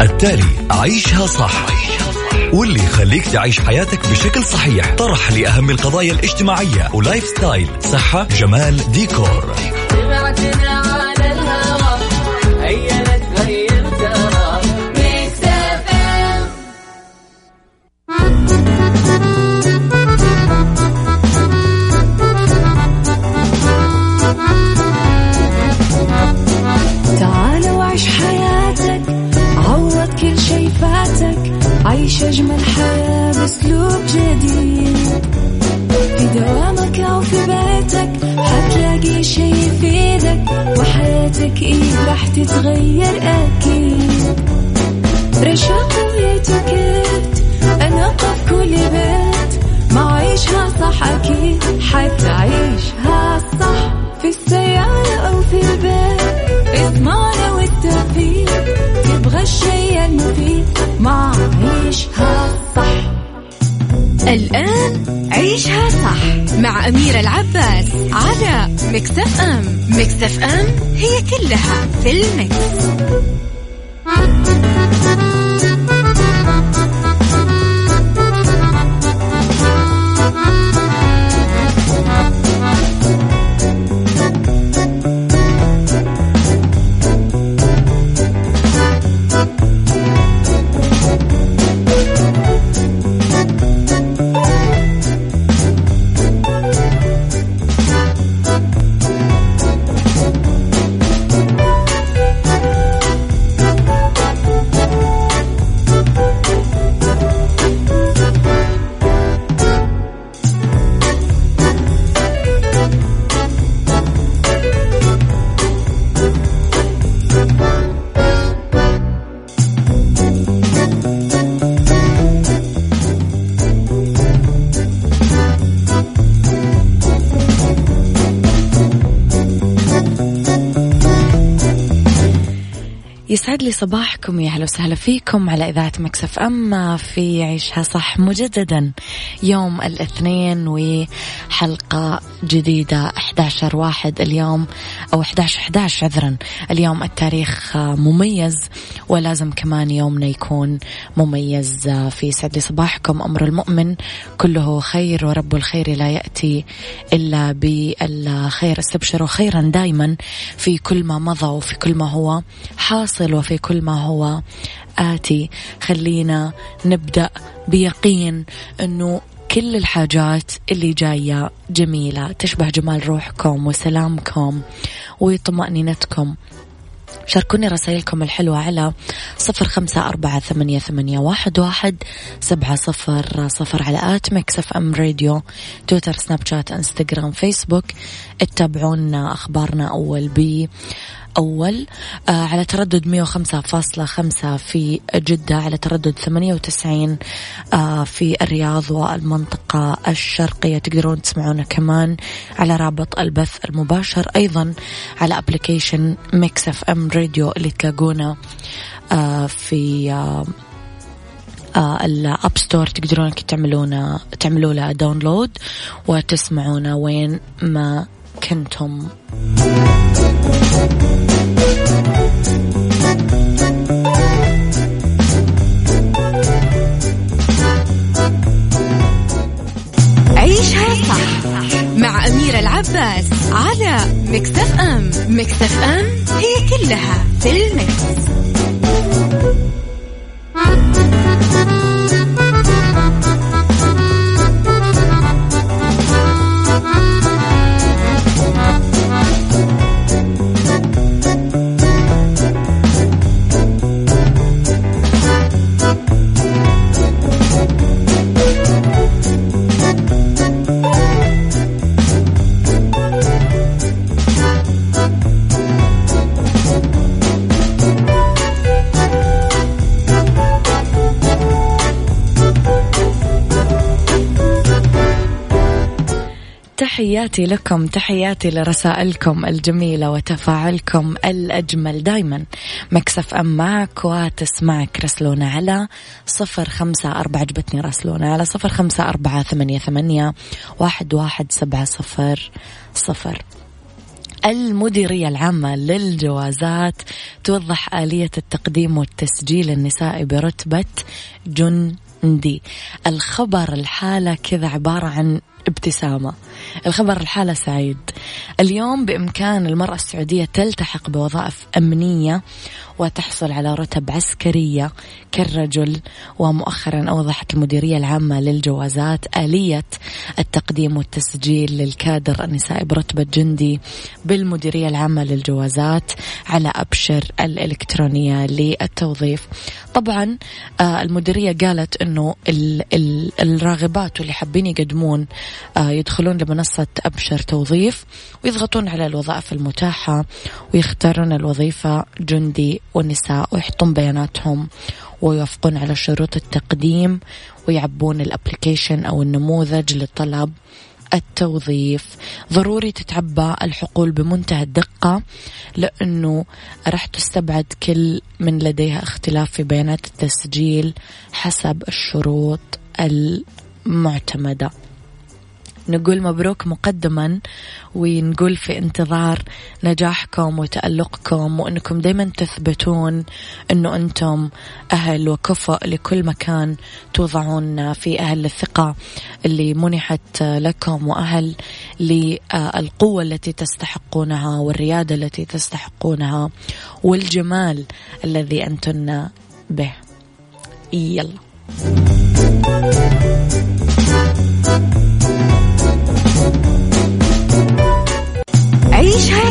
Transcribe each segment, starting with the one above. التالي عيشها صح واللي يخليك تعيش حياتك بشكل صحيح. طرح لأهم القضايا الاجتماعية ولايف ستايل، صحة، جمال، ديكور. عيش أجمل حياة بأسلوب جديد، في دوامك أو في بيتك حتلاقي شي يفيدك، وحياتك إيه راح تتغير أكيد. رشاق ويتوكيت أنا قف كل بيت، ما عيشها صح أكيد حتعيشها صح، في السيارة أو في البيت اضمعنا والتوفيق، تبغى الشي المفيد مع عيشها صح. الآن عيشها صح مع أميرة العباس على ميكس اف ام. ميكس اف ام هي كلها في الميكس. يسعد لي صباحكم، يا هلا وسهلا فيكم على إذاعة ميكس اف ام في عيشها صح مجددا يوم الاثنين وحلقة جديدة 11/1 اليوم، أو 11/11 عذرا. اليوم التاريخ مميز ولازم كمان يومنا يكون مميز. في يسعد لي صباحكم. أمر المؤمن كله خير ورب الخير لا يأتي إلا بالخير، استبشروا خيرا دايما في كل ما مضى وفي كل ما هو حاصل وفي كل ما هو آتي. خلينا نبدأ بيقين أنه كل الحاجات اللي جاية جميلة تشبه جمال روحكم وسلامكم وطمأنينتكم. شاركوني رسائلكم الحلوة على 0548811700 على آت ميكس اف ام راديو، تويتر، سناب شات، انستغرام، فيسبوك. اتابعونا أخبارنا أول بي أول على تردد 105.5 في جدة، على تردد 98 في الرياض والمنطقة الشرقية. تقدرون تسمعونا كمان على رابط البث المباشر، أيضا على أبليكيشن ميكس اف ام راديو اللي تلاقونا في الاب ستور. تقدرون تعملوا له داونلود وتسمعونا وين ما كنتم. عيشها صح مع أميرة العباس على ميكس اف ام. ميكس اف ام هي كلها في الميكس. تحياتي لكم، تحياتي لرسائلكم الجميلة وتفاعلكم الأجمل. دايما مكسف أم معك وتسمعك. رسلونا على 054، عجبتني، رسلونا على 0548811 700. المديرية العامة للجوازات توضح آلية التقديم والتسجيل النسائي برتبة جندي. الخبر الحالة كذا عبارة عن ابتسامة. الخبر الحالة سعيد. اليوم بإمكان المرأة السعودية تلتحق بوظائف أمنية وتحصل على رتب عسكرية كالرجل. ومؤخرا أوضحت المديرية العامة للجوازات آلية التقديم والتسجيل للكادر النسائي برتبة جندي بالمديرية العامة للجوازات على أبشر الإلكترونية للتوظيف. طبعا المديرية قالت أنه الراغبات واللي حابين يقدمون يدخلون لمنصة أبشر توظيف ويضغطون على الوظائف المتاحة ويختارون الوظيفة جندي والنساء ويحطون بياناتهم ويوافقون على شروط التقديم ويعبون الابليكيشن أو النموذج للطلب التوظيف. ضروري تتعبى الحقول بمنتهى الدقة لأنه راح تستبعد كل من لديها اختلاف في بيانات التسجيل حسب الشروط المعتمدة. نقول مبروك مقدما ونقول في انتظار نجاحكم وتألقكم وأنكم دايما تثبتون أنه أنتم أهل وكفء لكل مكان توضعون في، أهل الثقة اللي منحت لكم وأهل للقوة التي تستحقونها والريادة التي تستحقونها والجمال الذي أنتن به. يلا عيشها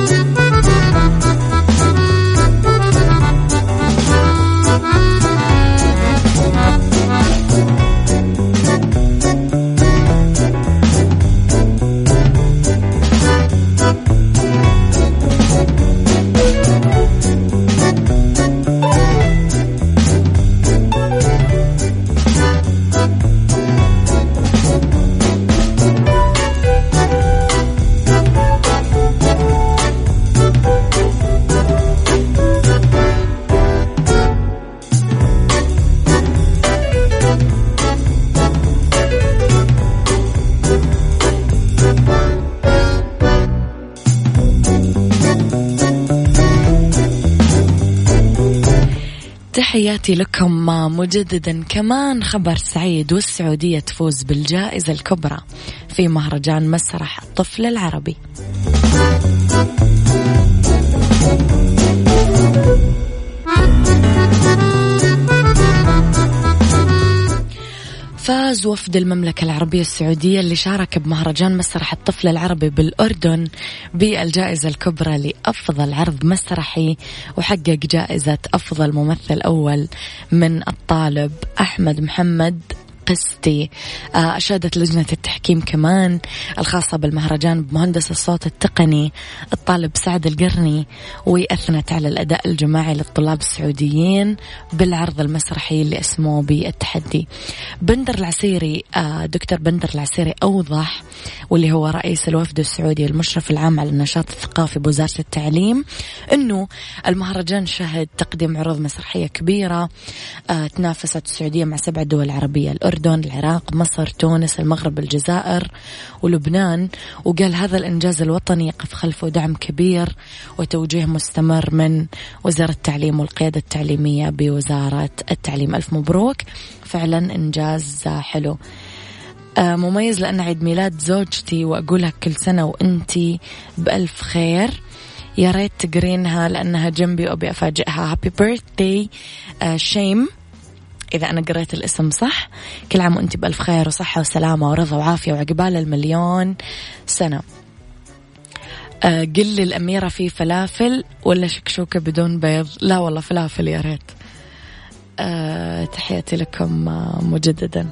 تحياتي لكم مجددا. كمان خبر سعيد، والسعودية تفوز بالجائزة الكبرى في مهرجان مسرح الطفل العربي. فاز وفد المملكة العربية السعودية اللي شارك بمهرجان مسرح الطفل العربي بالأردن بالجائزة الكبرى لأفضل عرض مسرحي، وحقق جائزة أفضل ممثل أول من الطالب أحمد محمد. أشادت لجنة التحكيم كمان الخاصة بالمهرجان بمهندس الصوت التقني الطالب سعد القرني، وأثنت على الأداء الجماعي للطلاب السعوديين بالعرض المسرحي اللي اسمه بالتحدي. بندر العسيري، دكتور بندر العسيري أوضح، واللي هو رئيس الوفد السعودي المشرف العام على النشاط الثقافي بوزارة التعليم، أنه المهرجان شهد تقديم عروض مسرحية كبيرة تنافست السعودية مع 7 دول عربية: الأردن، العراق، مصر، تونس، المغرب، الجزائر ولبنان. وقال هذا الإنجاز الوطني يقف خلفه دعم كبير وتوجيه مستمر من وزارة التعليم والقيادة التعليمية بوزارة التعليم. ألف مبروك، فعلا إنجاز حلو. مميز لأن عيد ميلاد زوجتي وأقولها كل سنة وأنتي بألف خير، يا ريت تقرينها لأنها جنبي وأبي أفاجئها. هابي بيرثدي شيم، إذا أنا قريت الاسم صح. كل عام وأنت بألف خير وصحة وسلامة ورضا وعافية وعقبال المليون سنة. قل لي الأميرة في فلافل ولا شكشوكة بدون بيض؟ لا والله فلافل يا ريت. تحياتي لكم مجددا.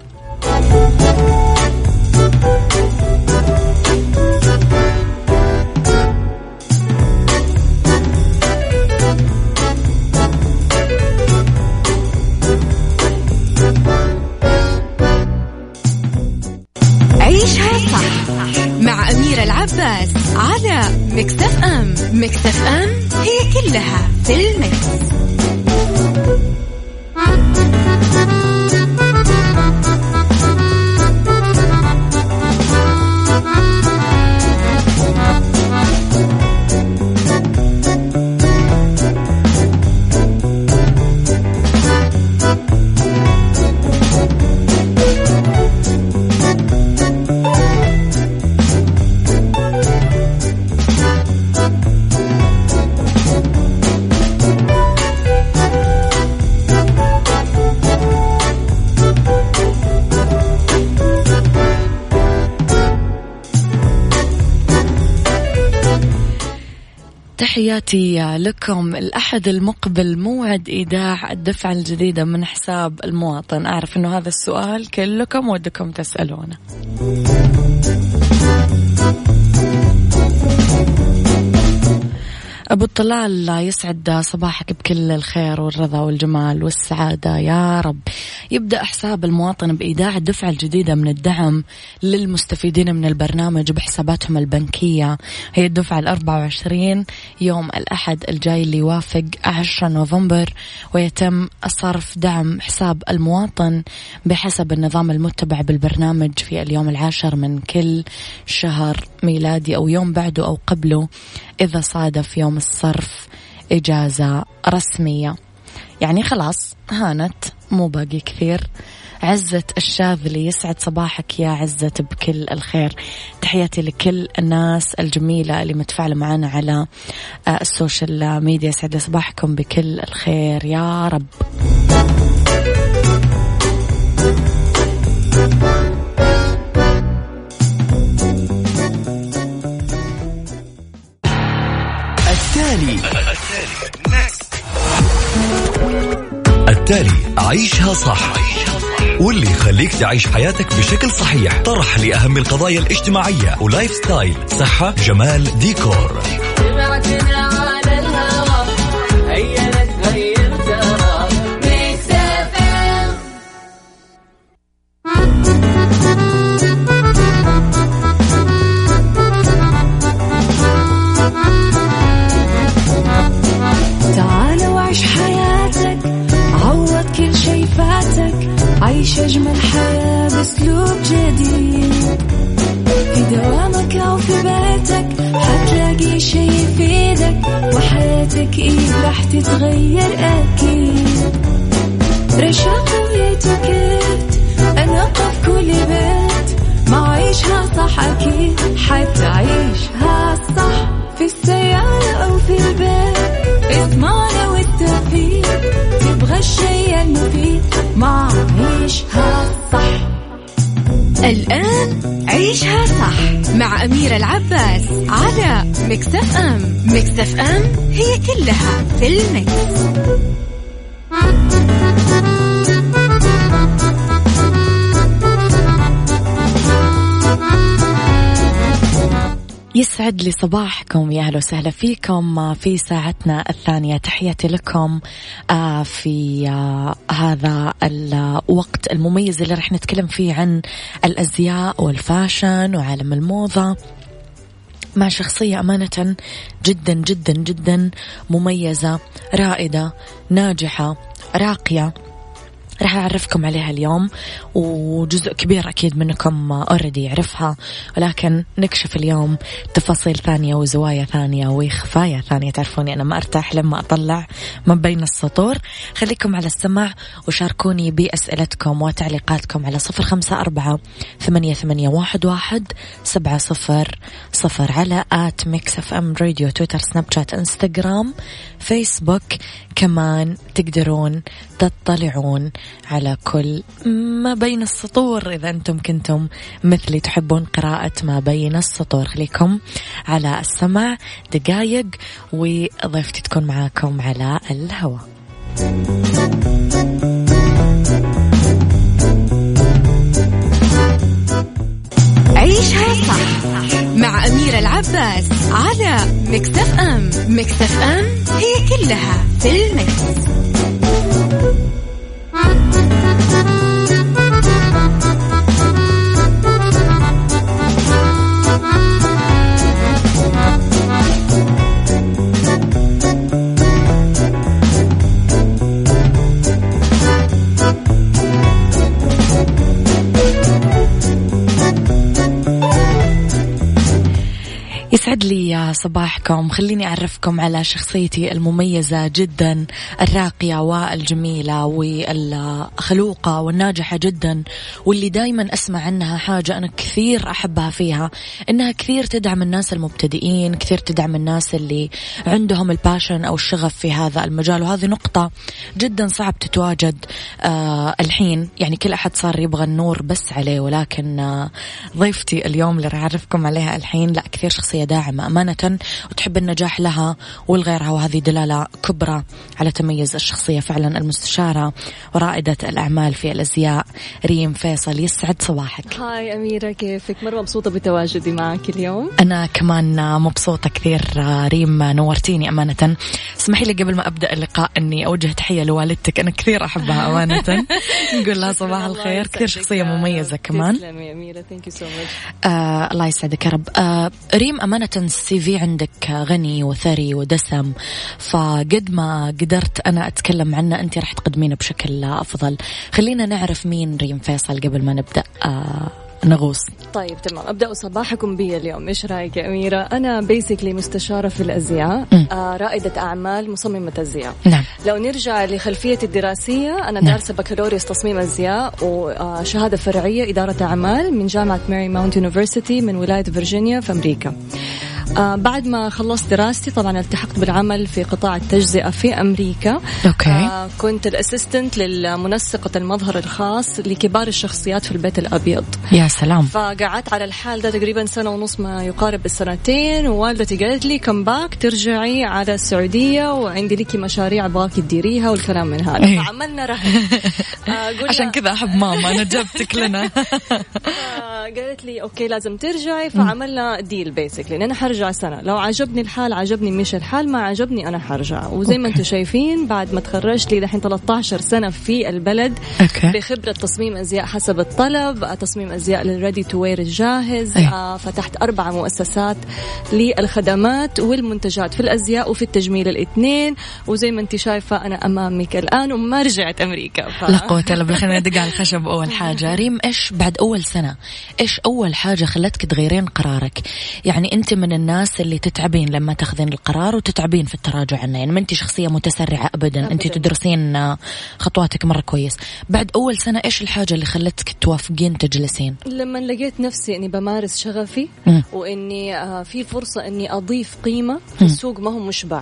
العباس على ميكس اف ام. ميكس اف ام هي كلها في الميكس. تحياتي لكم. الأحد المقبل موعد إيداع الدفعة الجديدة من حساب المواطن. أعرف أنه هذا السؤال كلكم ودكم تسألونه. أبو الطلال يسعد صباحك بكل الخير والرضا والجمال والسعادة يا رب. يبدأ حساب المواطن بإيداع الدفعة الجديدة من الدعم للمستفيدين من البرنامج بحساباتهم البنكية. هي الدفعة 24 يوم الأحد الجاي اللي يوافق 10 نوفمبر، ويتم صرف دعم حساب المواطن بحسب النظام المتبع بالبرنامج في اليوم 10 من كل شهر ميلادي أو يوم بعده أو قبله إذا صادف يوم الصرف إجازة رسمية. يعني خلاص هانت، مو باقي كثير. عزة الشاذلي يسعد صباحك يا عزة بكل الخير. تحياتي لكل الناس الجميلة اللي متفاعلة معنا على السوشيال ميديا. يسعد صباحكم بكل الخير يا رب. التالي عيشها صح، واللي يخليك تعيش حياتك بشكل صحيح. طرح لأهم القضايا الاجتماعية ولايف ستايل، صحة، جمال، ديكور. عيش أجمل حياة بأسلوب جديد، في دوامك أو في بيتك حتلاقي شي يفيدك، وحياتك إيه راح تتغير أكيد. رشاق ويتكت أنقى في كل بيت، ما عيشها صح أكيد حتعيشها صح، في السيارة أو في البيت اسمعنا والتوفيق، تبغى الشيء المفيد مع عيشها صح. الآن عيشها صح مع أميرة العباس على ميكس اف ام. ميكس اف ام هي كلها في الميكس. يسعد لي صباحكم، يا أهلا وسهلا فيكم في ساعتنا الثانية. تحياتي لكم في هذا الوقت المميز اللي رح نتكلم فيه عن الأزياء والفاشن وعالم الموضة مع شخصية أمانة جدا جدا جدا مميزة، رائدة، ناجحة، راقية. رح أعرفكم عليها اليوم، وجزء كبير أكيد منكم أوريدي يعرفها، ولكن نكشف اليوم تفاصيل ثانية وزوايا ثانية وخفايا ثانية. تعرفوني أنا ما أرتاح لما أطلع ما بين السطور. خليكم على السمع وشاركوني بأسئلتكم وتعليقاتكم على 0548811700 على آت ميكس اف ام راديو، تويتر، سناب شات، انستغرام، فيسبوك. كمان تقدرون تطلعون على كل ما بين السطور إذا أنتم كنتم مثلي تحبون قراءة ما بين السطور. خليكم على السمع دقايق، وضيفتي تكون معاكم على الهواء. عيشها صح مع أميرة العباس على ميكس اف ام. ميكس اف ام هي كلها في الميكس. يسعد لي يا صباحكم. خليني أعرفكم على شخصيتي المميزة جدا، الراقية والجميلة والخلوقة والناجحة جدا، واللي دايما أسمع عنها حاجة أنا كثير أحبها فيها، إنها كثير تدعم الناس المبتدئين، كثير تدعم الناس اللي عندهم الباشن أو الشغف في هذا المجال. وهذه نقطة جدا صعب تتواجد الحين، يعني كل أحد صار يبغى النور بس عليه، ولكن ضيفتي اليوم اللي رح أعرفكم عليها الحين لا، كثير شخصية شخصية داعمة أمانة وتحب النجاح لها ولغيرها، وهذه دلالة كبرى على تميز الشخصية فعلا. المستشارة ورائدة الأعمال في الأزياء ريم فيصل، يسعد صباحك. هاي أميرة، كيفك؟ مرة مبسوطة بتواجدي معك اليوم. أنا كمان مبسوطة كثير ريم، نورتيني أمانة. اسمحي لي قبل ما أبدأ اللقاء أني أوجه تحية لوالدتك، أنا كثير أحبها أمانة. نقول لها صباح الخير، كثير شخصية مميزة كمان. تسلمي أميرة، thank you so much. الله يسعدك يا رب. ريم أمانة السي في عندك غني وثري ودسم، فقد ما قدرت أنا أتكلم عنه أنت رح تقدمينه بشكل أفضل. خلينا نعرف مين ريم فيصل قبل ما نبدأ نغوص. طيب تمام، أبدأ صباحكم بي اليوم، إيش رأيك يا أميرة؟ أنا بيسكلي مستشارة في الأزياء، رائدة أعمال، مصممة أزياء. نعم. لو نرجع لخلفيتي الدراسية، أنا دارسة بكالوريوس تصميم أزياء وشهادة فرعية إدارة أعمال من جامعة ماري ماونت يونيفرسيتي من ولاية فرجينيا في أمريكا. بعد ما خلصت دراستي طبعا التحقت بالعمل في قطاع التجزئة في أمريكا. كنت الأسيستنت للمنسقة المظهر الخاص لكبار الشخصيات في البيت الأبيض. يا سلام. فقعدت على الحال ده تقريبا سنة ونص، ما يقارب السنتين، ووالدتي قالت لي كم باك ترجعي على السعودية وعندي لك مشاريع أبغاك تديريها والكلام من هذا. فعملنا رهن. عشان كذا أحب ماما، أنا جبتك لنا. قالت لي أوكي لازم ترجعي، فعملنا ديل بيسكلي لأن أنا حرجع سنة، لو عجبني الحال عجبني، مش الحال ما عجبني أنا حرجع. وزي ما أنتم شايفين بعد ما تخرجت لي دحين 13 سنة في البلد بخبرة تصميم أزياء حسب الطلب، تصميم أزياء للريدي تو وير الجاهز. فتحت 4 مؤسسات للخدمات والمنتجات في الأزياء وفي التجميل الاثنين، وزي ما أنت شايفة أنا أمامك الآن وما رجعت أمريكا. لا قوة إلا بالله. خلينا ندق على الخشب. أول حاجة ريم، إيش بعد أول سنة إيش أول حاجة خلتك تغيرين قرارك؟ يعني أنت من الناس اللي تتعبين لما تاخذين القرار وتتعبين في التراجع عنه، يعني ما أنت شخصية متسرعة أبدا، أنت تدرسين خطواتك مرة كويس. بعد أول سنة إيش الحاجة اللي خلتك توافقين تجلسين؟ لما لقيت نفسي إني بمارس شغفي وإني في فرصة إني أضيف قيمة في السوق ما هو مشبع.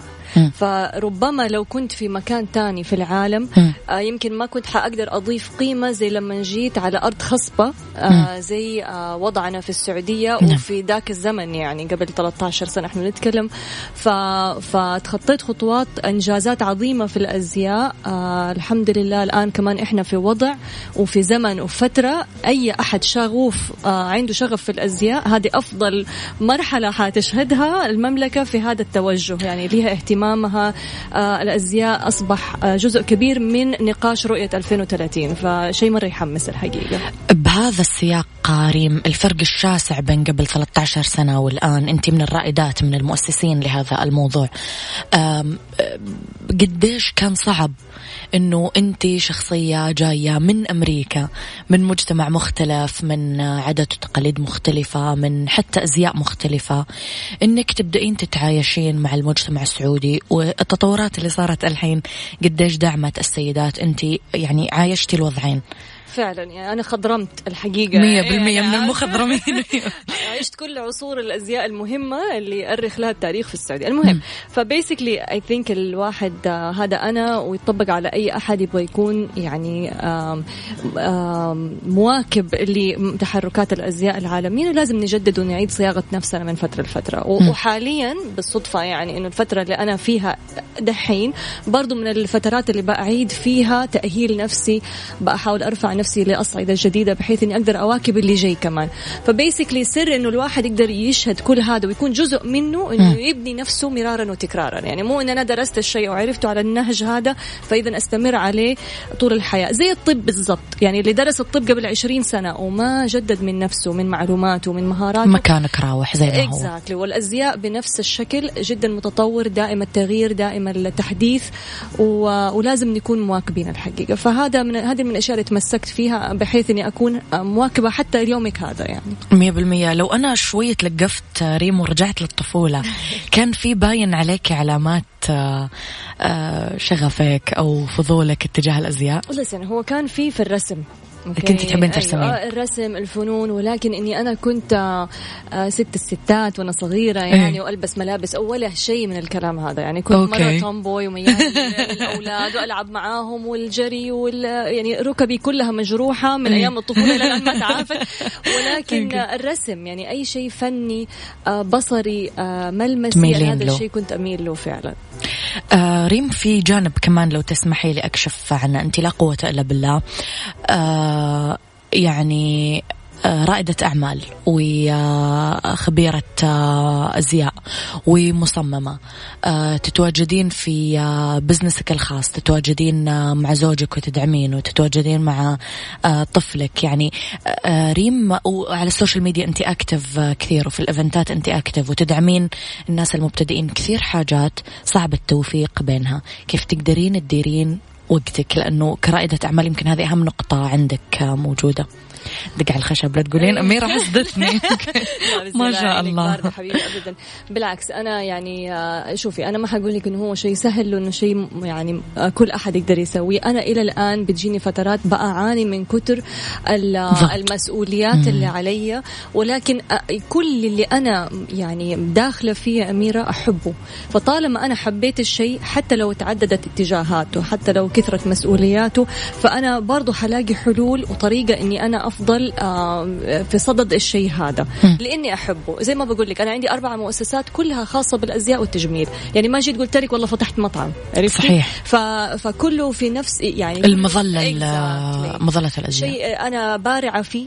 فربما لو كنت في مكان تاني في العالم يمكن ما كنت حأقدر أضيف قيمة زي لما جيت على أرض خصبة زي وضعنا في السعودية وفي ذاك الزمن، يعني قبل 13 سنة احنا نتكلم. فتخطيت خطوات انجازات عظيمة في الازياء. الحمد لله الان كمان احنا في وضع وفي زمن وفترة اي احد شغوف عنده شغف في الازياء، هذه افضل مرحلة حتشهدها المملكة في هذا التوجه، يعني لها اهتمامها. الازياء اصبح جزء كبير من نقاش رؤية 2030، فشيء مرة يحمس الحقيقة. بهذا السياق ريم، الفرق الشاسع بين قبل 13 سنة والآن، أنت من الرائدات من المؤسسين لهذا الموضوع، قديش كان صعب أنه أنت شخصية جاية من أمريكا، من مجتمع مختلف، من عادات وتقاليد مختلفة، من حتى أزياء مختلفة، أنك تبدأين تتعايشين مع المجتمع السعودي والتطورات اللي صارت الحين؟ قديش دعمت السيدات؟ أنت يعني عايشتي الوضعين فعلا. يعني أنا خضرمت الحقيقة 100% يعني من المخضرمين. عشت كل عصور الأزياء المهمة اللي يؤرخ لها التاريخ في السعودية. المهم فبيسكلي I think الواحد هذا أنا، ويطبق على أي أحد يبغى يكون يعني مواكب لتحركات الأزياء العالمية، ولازم نجدد ونعيد صياغة نفسنا من فترة لفترة. وحاليا بالصدفة يعني إنه الفترة اللي أنا فيها دحين برضو من الفترات اللي بعيد فيها تأهيل نفسي، بحاول أرفع نفسي لأصعدة جديدة بحيث إني أقدر أواكب اللي جاي كمان. فبيسكلي سر إنه الواحد يقدر يشهد كل هذا ويكون جزء منه، إنه يبني نفسه مرارا وتكرارا. يعني مو إن أنا درست الشيء وعرفته على النهج هذا فإذا أستمر عليه طول الحياة، زي الطب بالضبط. يعني اللي درس الطب قبل 20 سنة وما جدد من نفسه من معلوماته ومن مهاراته، مكانك راوح زي ما هو. إكزاكتلي. والأزياء بنفس الشكل، جدا متطور، دائما التغيير، دائما التحديث، ولازم نكون مواكبين الحقيقة. فهذا من هذه من الأشياء اللي تمسكت فيها بحيث إني أكون مواكبة حتى اليومك هذا. يعني 100%. لو أنا شوية تلقفت ريم ورجعت للطفولة، كان في باين عليك علامات شغفك أو فضولك اتجاه الأزياء؟ والله يعني هو كان في الرسم كنت تحبين ترسمين؟ أيوة. الرسم، الفنون، ولكن إني أنا كنت ست الستات وأنا صغيرة يعني أيه. وألبس ملابس أول شيء من الكلام هذا يعني كنت أوكي. مرة تومبوي وميال الأولاد وألعب معاهم والجري يعني ركبي كلها مجروحة من أيام الطفولة إلى الآن ما تعافت، ولكن الرسم يعني أي شيء فني بصري ملمسي هذا الشيء كنت أميل له فعلا. ريم في جانب كمان لو تسمحي لي أكشف عنه، أنت لا قوة إلا بالله، يعني رائدة أعمال وخبيرة أزياء ومصممة، تتواجدين في بزنسك الخاص، تتواجدين مع زوجك وتدعمين، وتتواجدين مع طفلك، يعني ريم وعلى السوشيال ميديا أنت أكتف كثير، وفي الإيفنتات أنت أكتف وتدعمين الناس المبتدئين، كثير حاجات صعب التوفيق بينها، كيف تقدرين تديرين وقتك؟ لأنه كرائدة أعمال يمكن هذه أهم نقطة عندك موجودة. دق على الخشب لا تقولين أميرة حسدتني. ما شاء الله حبيبي أبدا، بالعكس أنا يعني شوفي أنا ما حقول لك إنه هو شيء سهل وإنه شيء يعني كل أحد يقدر يسويه. أنا إلى الآن بتجيني فترات بقى أعاني من كتر المسؤوليات اللي علي، ولكن كل اللي أنا يعني داخلة فيه أميرة أحبه، فطالما أنا حبيت الشيء حتى لو تعددت اتجاهاته، حتى لو كثرت مسؤولياته، فأنا برضو حلاقي حلول وطريقة إني أنا أفضل في صدد الشيء هذا لأني أحبه. زي ما بقول لك أنا عندي 4 مؤسسات كلها خاصة بالأزياء والتجميل، يعني ما جيت قلت لك والله فتحت مطعم، صحيح، فكله في نفس يعني مظلة الأزياء، شيء أنا بارعة فيه،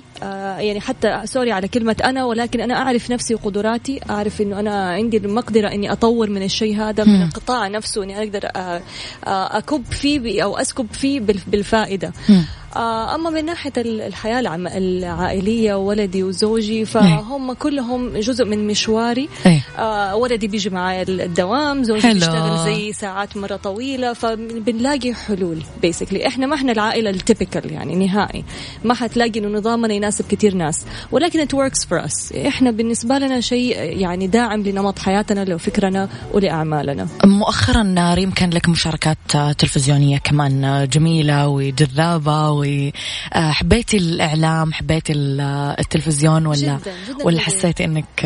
يعني حتى سوري على كلمة أنا، ولكن أنا أعرف نفسي وقدراتي، أعرف إنه أنا عندي المقدرة إني أطور من الشيء هذا من القطاع نفسه، إني أقدر أكب فيه أو أسكب فيه بالفائدة. أما من ناحية الحياة العائلية ولدي وزوجي فهم كلهم جزء من مشواري. ولدي بيجي معايا الدوام، زوجي بيشتغل زي ساعات مرة طويلة، فبنلاقي حلول. بيسكلي احنا ما احنا العائلة التيبيكال يعني نهائي، ما حتلاقي انه نظامنا يناسب كتير ناس، ولكن it works for us. احنا بالنسبة لنا شيء يعني داعم لنمط حياتنا لفكرنا ولأعمالنا. مؤخرا ريم كان لك مشاركات تلفزيونية كمان جميلة وجذابة، حبيتي الإعلام، حبيتي التلفزيون ولا حسيتي إنك؟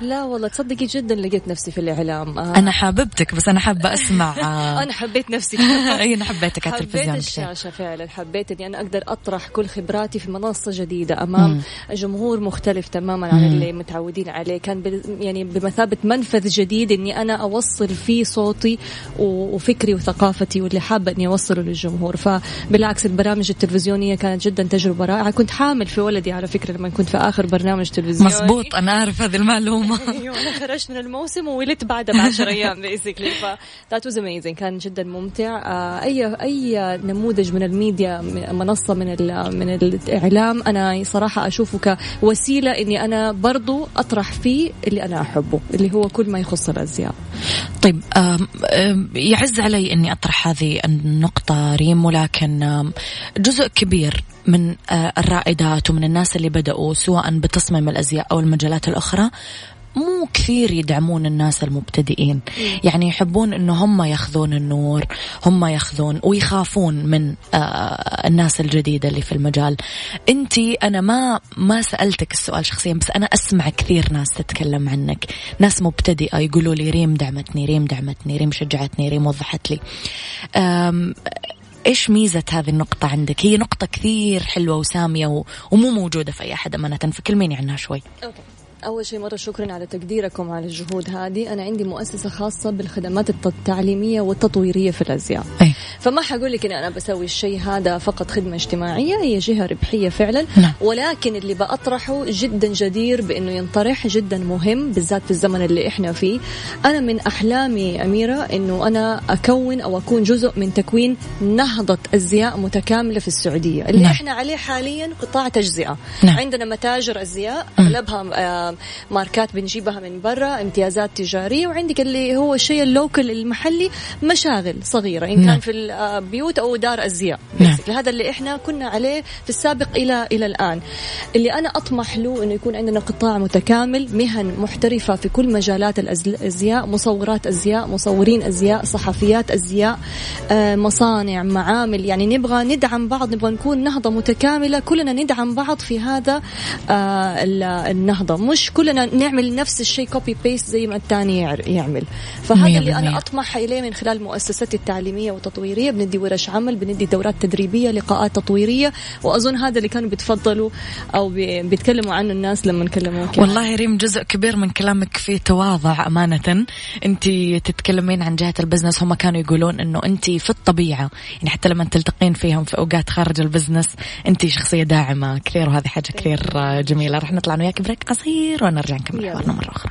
لا والله تصدقي جدا لقيت نفسي في الإعلام. أنا حاببتك، بس أنا حابة أسمع. أنا حبيت نفسي. أي أنا حبيتك على التلفزيون، حبيت الشاشة فعلا، حبيت إني أنا أقدر أطرح كل خبراتي في منصة جديدة أمام جمهور مختلف تماما عن اللي متعودين عليه. كان يعني بمثابة منفذ جديد إني أنا أوصل فيه صوتي وفكري وثقافتي واللي حابة إني أوصله للجمهور. فبالعكس البرامج التلفزيونية كانت جدا تجربة رائعة. كنت حامل في ولدي على فكرة لما كنت في آخر برنامج تلفزيوني. مزبوط، أنا أعرف هذه المعلومة. أنا خرجت من الموسم وولدت بعدها ب10 أيام بيسكلي، فذات واز أميزنج، كان جدا ممتع. أي نموذج من الميديا، منصة من الإعلام، أنا صراحة أشوفه كوسيلة إني أنا برضو أطرح فيه اللي أنا أحبه، اللي هو كل ما يخص الأزياء. طيب يعز علي إني أطرح هذه النقطة ريم، ولكن جزء كبير من الرائدات ومن الناس اللي بدأوا سواء بتصميم الأزياء أو المجالات الأخرى مو كثير يدعمون الناس المبتدئين، يعني يحبون إنه هم ياخذون النور، هم ياخذون ويخافون من الناس الجديدة اللي في المجال. أنتي أنا ما سألتك السؤال شخصيا، بس أنا أسمع كثير ناس تتكلم عنك، ناس مبتدئة يقولوا لي ريم دعمتني، ريم دعمتني، ريم شجعتني، ريم وضحت لي. إيش ميزة هذه النقطة عندك؟ هي نقطة كثير حلوة وسامية ومو موجودة في أي أحد أمانة، فكلميني عنها شوي. أوكي. أول شيء مرة شكرا على تقديركم على الجهود هذه. أنا عندي مؤسسة خاصة بالخدمات التعليمية والتطويرية في الأزياء، فما حقول لك إن أنا بسوي الشيء هذا فقط خدمة اجتماعية، هي جهة ربحية فعلا، ولكن اللي بأطرحه جدا جدير بأنه ينطرح، جدا مهم بالذات في الزمن اللي إحنا فيه. أنا من أحلامي أميرة أنه أنا أكون أو أكون جزء من تكوين نهضة أزياء متكاملة في السعودية. اللي إحنا عليه حاليا قطاع تجزئة، عندنا متاجر أزياء أغلبها ماركات بنجيبها من برا، امتيازات تجارية، وعندك اللي هو الشيء اللوكل المحلي، مشاغل صغيرة إن كان في البيوت أو دار أزياء. هذا اللي إحنا كنا عليه في السابق إلى الآن. اللي أنا أطمح له إنه يكون عندنا قطاع متكامل، مهن محترفة في كل مجالات الأزياء، مصورات أزياء، مصورين أزياء، صحفيات أزياء، مصانع، معامل. يعني نبغى ندعم بعض، نبغى نكون نهضة متكاملة، كلنا ندعم بعض في هذا النهضة، مش كلنا نعمل نفس الشيء كوبي بيست زي ما الثاني يعمل. فهذا اللي أنا أطمح إليه من خلال مؤسستي التعليمية والتطويرية. بندي ورش عمل، بندي دورات تدريبية، لقاءات تطويرية، وأظن هذا اللي كانوا بيتفضلوا أو بيتكلموا عنه الناس لما نكلموا. والله ريم، جزء كبير من كلامك فيه تواضع أمانة. أنت تتكلمين عن جهة البزنس، هم كانوا يقولون أنه أنت في الطبيعة، يعني حتى لما تلتقين فيهم في أوقات خارج البزنس أنت شخصية داعمة كثير، وهذه حاجة كثير جميلة. رح نطلع وياك بريك قصير ونرجع نكمل حوارنا مرة أخرى.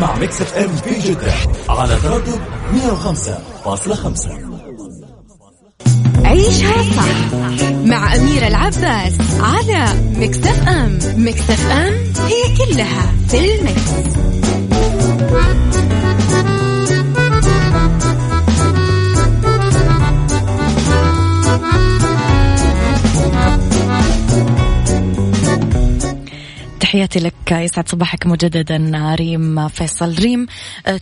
مع ميكس اف ام في جدة على تردد 105.5. عيشها صح مع أميرة العباس على ميكس اف ام. ميكس اف ام هي كلها في الميكس. تحياتي لك، يسعد صباحك مجددا ريم فيصل. ريم،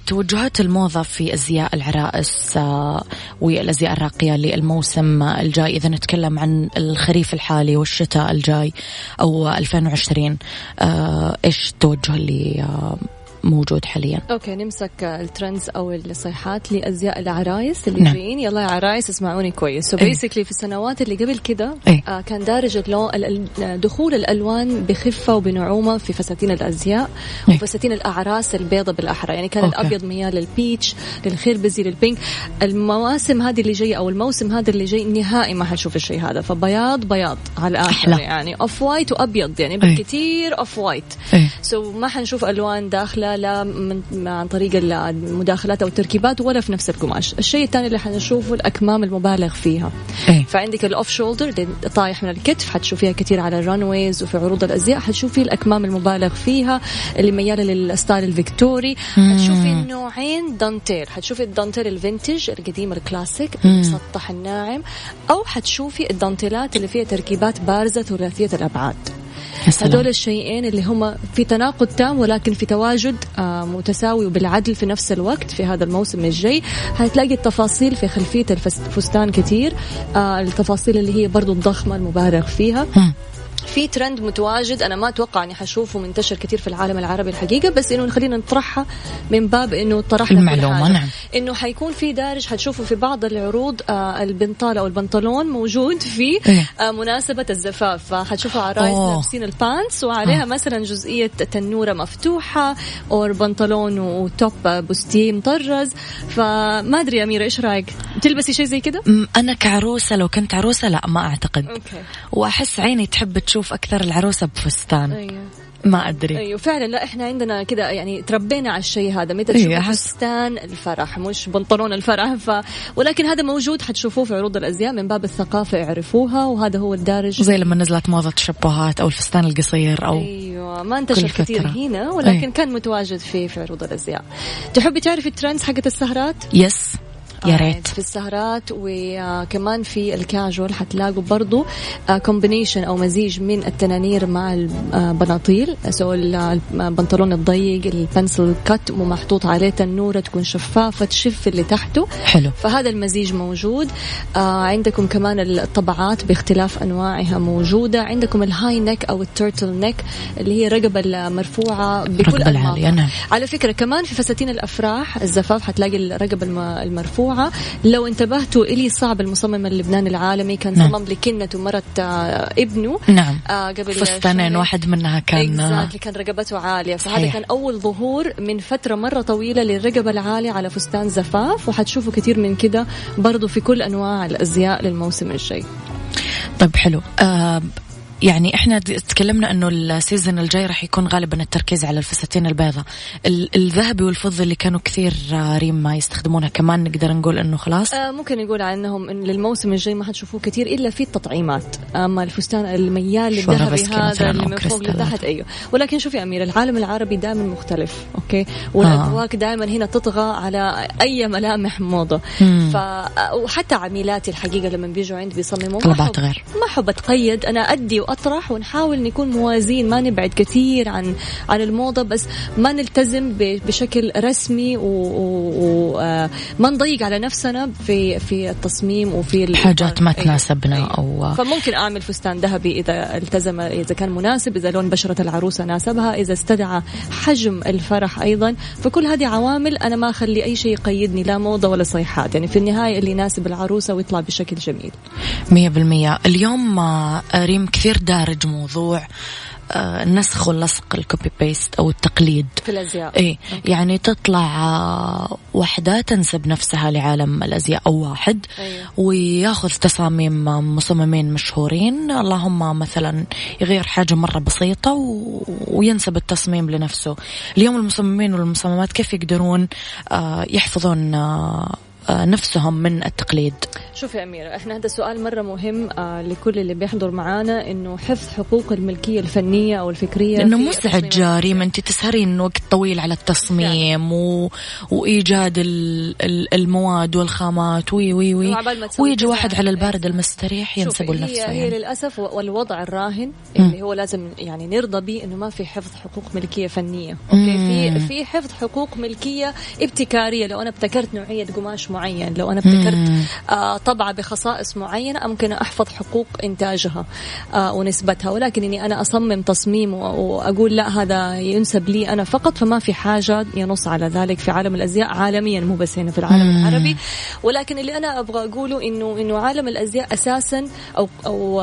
توجهات الموضة في أزياء العرائس والأزياء الراقية للموسم الجاي، إذا نتكلم عن الخريف الحالي والشتاء الجاي أو 2020، إيش توجه لي موجود حاليا؟ اوكي، نمسك الترندز او الصيحات لازياء العرايس اللي جايين. يلا يا عرايس اسمعوني كويس. وبيسكلي في السنوات اللي قبل كده كان دارج دخول الالوان بخفه وبنعومه في فساتين الازياء وفساتين الاعراس البيضه بالاحرى. يعني كان الابيض ميال للبيتش، للخيربزي، للبينك. المواسم هذه اللي جايه او الموسم هذا اللي جاي نهائي ما حنشوف الشيء هذا. فبياض بياض على الاخر، يعني اوف وايت وابيض، يعني بالكثير اوف وايت. سو ما حنشوف الوان داخله لا عن طريق المداخلات أو التركيبات ولا في نفس القماش. الشيء الثاني اللي حنشوفه الأكمام المبالغ فيها. فعندك الأوف شولدر طايح من الكتف، حتشوفيها كتير على الرانويز وفي عروض الأزياء. حتشوفي الأكمام المبالغ فيها اللي ميالة للستايل الفيكتوري. حتشوفي النوعين دانتير، حتشوفي الدانتير الفينتج القديم الكلاسيك المسطح الناعم، أو حتشوفي الدانتيلات اللي فيها تركيبات بارزة ثلاثية الأبعاد. هذول الشيئين اللي هما في تناقض تام ولكن في تواجد متساوي وبالعدل في نفس الوقت. في هذا الموسم الجاي هتلاقي التفاصيل في خلفية الفستان كتير، التفاصيل اللي هي برضو الضخمة المبالغ فيها. في ترند متواجد أنا ما أتوقع أني حشوفه منتشر كتير في العالم العربي الحقيقة, بس إنه خلينا نطرحها من باب إنه طرحنا المعلومة. نعم. إنه حيكون في دارج حتشوفه في بعض العروض البنطالة أو البنطلون موجود في مناسبة الزفاف, فحتشوفوا عرايس لابسين البانتس وعليها مثلا جزئية تنورة مفتوحة أو بنطلون وتوب بوستيه مطرز. فما أدري أميرة إيش رأيك, تلبسي شيء زي كده؟ أنا كعروسة لو كنت عروسة لا ما أعتقد. أوكي. وأحس عيني تحب تشوف أكثر العروسة بفستان. أيوة. ما أدري. أيوة فعلا, لا إحنا عندنا كده يعني تربينا على الشيء هذا, متى تشوف فستان الفرح مش بنطلون الفرح, ولكن هذا موجود حتشوفوه في عروض الأزياء من باب الثقافة اعرفوها, وهذا هو الدارج زي لما نزلت موضة الشبهات أو الفستان القصير أو. أيوة ما انتشر كثير هنا ولكن أيوة. كان متواجد في عروض الأزياء. تحبي تعرفي الترندز حقت السهرات؟ يس يا ريت. في السهرات وكمان في الكاجول حتلاقوا برضو كومبينيشن أو مزيج من التنانير مع البناطيل, سواء البنطلون الضيق البنسل كات ومحطوط عليه تنورة تكون شفافة تشف اللي تحته. حلو. فهذا المزيج موجود عندكم. كمان الطبعات باختلاف أنواعها موجودة, عندكم الهاي نيك أو التورتل نيك اللي هي رقبة المرفوعة بكل أنواعها. على فكرة كمان في فساتين الأفراح الزفاف حتلاقي الرقبة المرفوعة. لو انتبهتوا إلي صعب المصمم اللبناني العالمي كان نعم. صمم لكنته مرة ابنه نعم قبل فستانين واحد منها كان رقبته عالية, فهذا كان أول ظهور من فترة مرة طويلة للرقبة العالية على فستان زفاف, وحتشوفوا كتير من كده برضو في كل أنواع الأزياء للموسم الجاي. طيب حلو. يعني احنا تكلمنا انه السيزن الجاي راح يكون غالبا التركيز على الفساتين البيضاء, الذهبي والفضي اللي كانوا كثير ريم ما يستخدمونها, كمان نقدر نقول انه خلاص ممكن نقول عنهم ان للموسم الجاي ما حتشوفوه كثير الا في التطعيمات. اما الفستان الميال للذهبي هذا اللي من فوق لتحت ايوه, ولكن شوفي اميره العالم العربي دائما مختلف اوكي, والاذواق دائما هنا تطغى على اي ملامح موضه وحتى عميلاتي الحقيقه لما بيجوا عندي بيصمموا ما حب اتقيد, انا ادي أطرح ونحاول نكون موازين, ما نبعد كثير عن الموضة بس ما نلتزم بشكل رسمي وما نضيق على نفسنا في التصميم وفي حاجات ما تناسبنا أو فممكن أعمل فستان ذهبي إذا التزم, إذا كان مناسب, إذا لون بشرة العروسة ناسبها, إذا استدعى حجم الفرح أيضا. فكل هذه عوامل أنا ما أخلي أي شيء يقيدني, لا موضة ولا صيحات, يعني في النهاية اللي يناسب العروسة ويطلع بشكل جميل 100%. اليوم ريم كثير دارج موضوع النسخ واللصق الكوبي بيست أو التقليد في الأزياء. إيه يعني تطلع وحدة تنسب نفسها لعالم الأزياء أو واحد ويأخذ تصاميم مصممين مشهورين, اللهم مثلا يغير حاجة مرة بسيطة وينسب التصميم لنفسه. اليوم المصممين والمصممات كيف يقدرون يحفظون نفسهم من التقليد؟ شوف يا أميرة احنا هذا سؤال مرة مهم لكل اللي بيحضر معانا, انه حفظ حقوق الملكية الفنية او الفكرية, لانه مزعج جاري ما انت تسهرين وقت طويل على التصميم وايجاد المواد والخامات ويجي واحد على البارد المستريح ينسبوا لنفسه. هي للأسف والوضع الراهن اللي هو لازم يعني نرضى به, انه ما في حفظ حقوق ملكية فنية اوكي, في حفظ حقوق ملكية ابتكارية. لو انا ابتكرت نوعية قماش معين, لو أنا ابتكرت طبعة بخصائص معينة, ممكن أحفظ حقوق إنتاجها ونسبتها, ولكن إني أنا أصمم تصميم وأقول لا هذا ينسب لي أنا فقط, فما في حاجة ينص على ذلك في عالم الأزياء عالميا, مو بس هنا في العالم العربي. ولكن اللي أنا أبغى أقوله إنه عالم الأزياء أساسا أو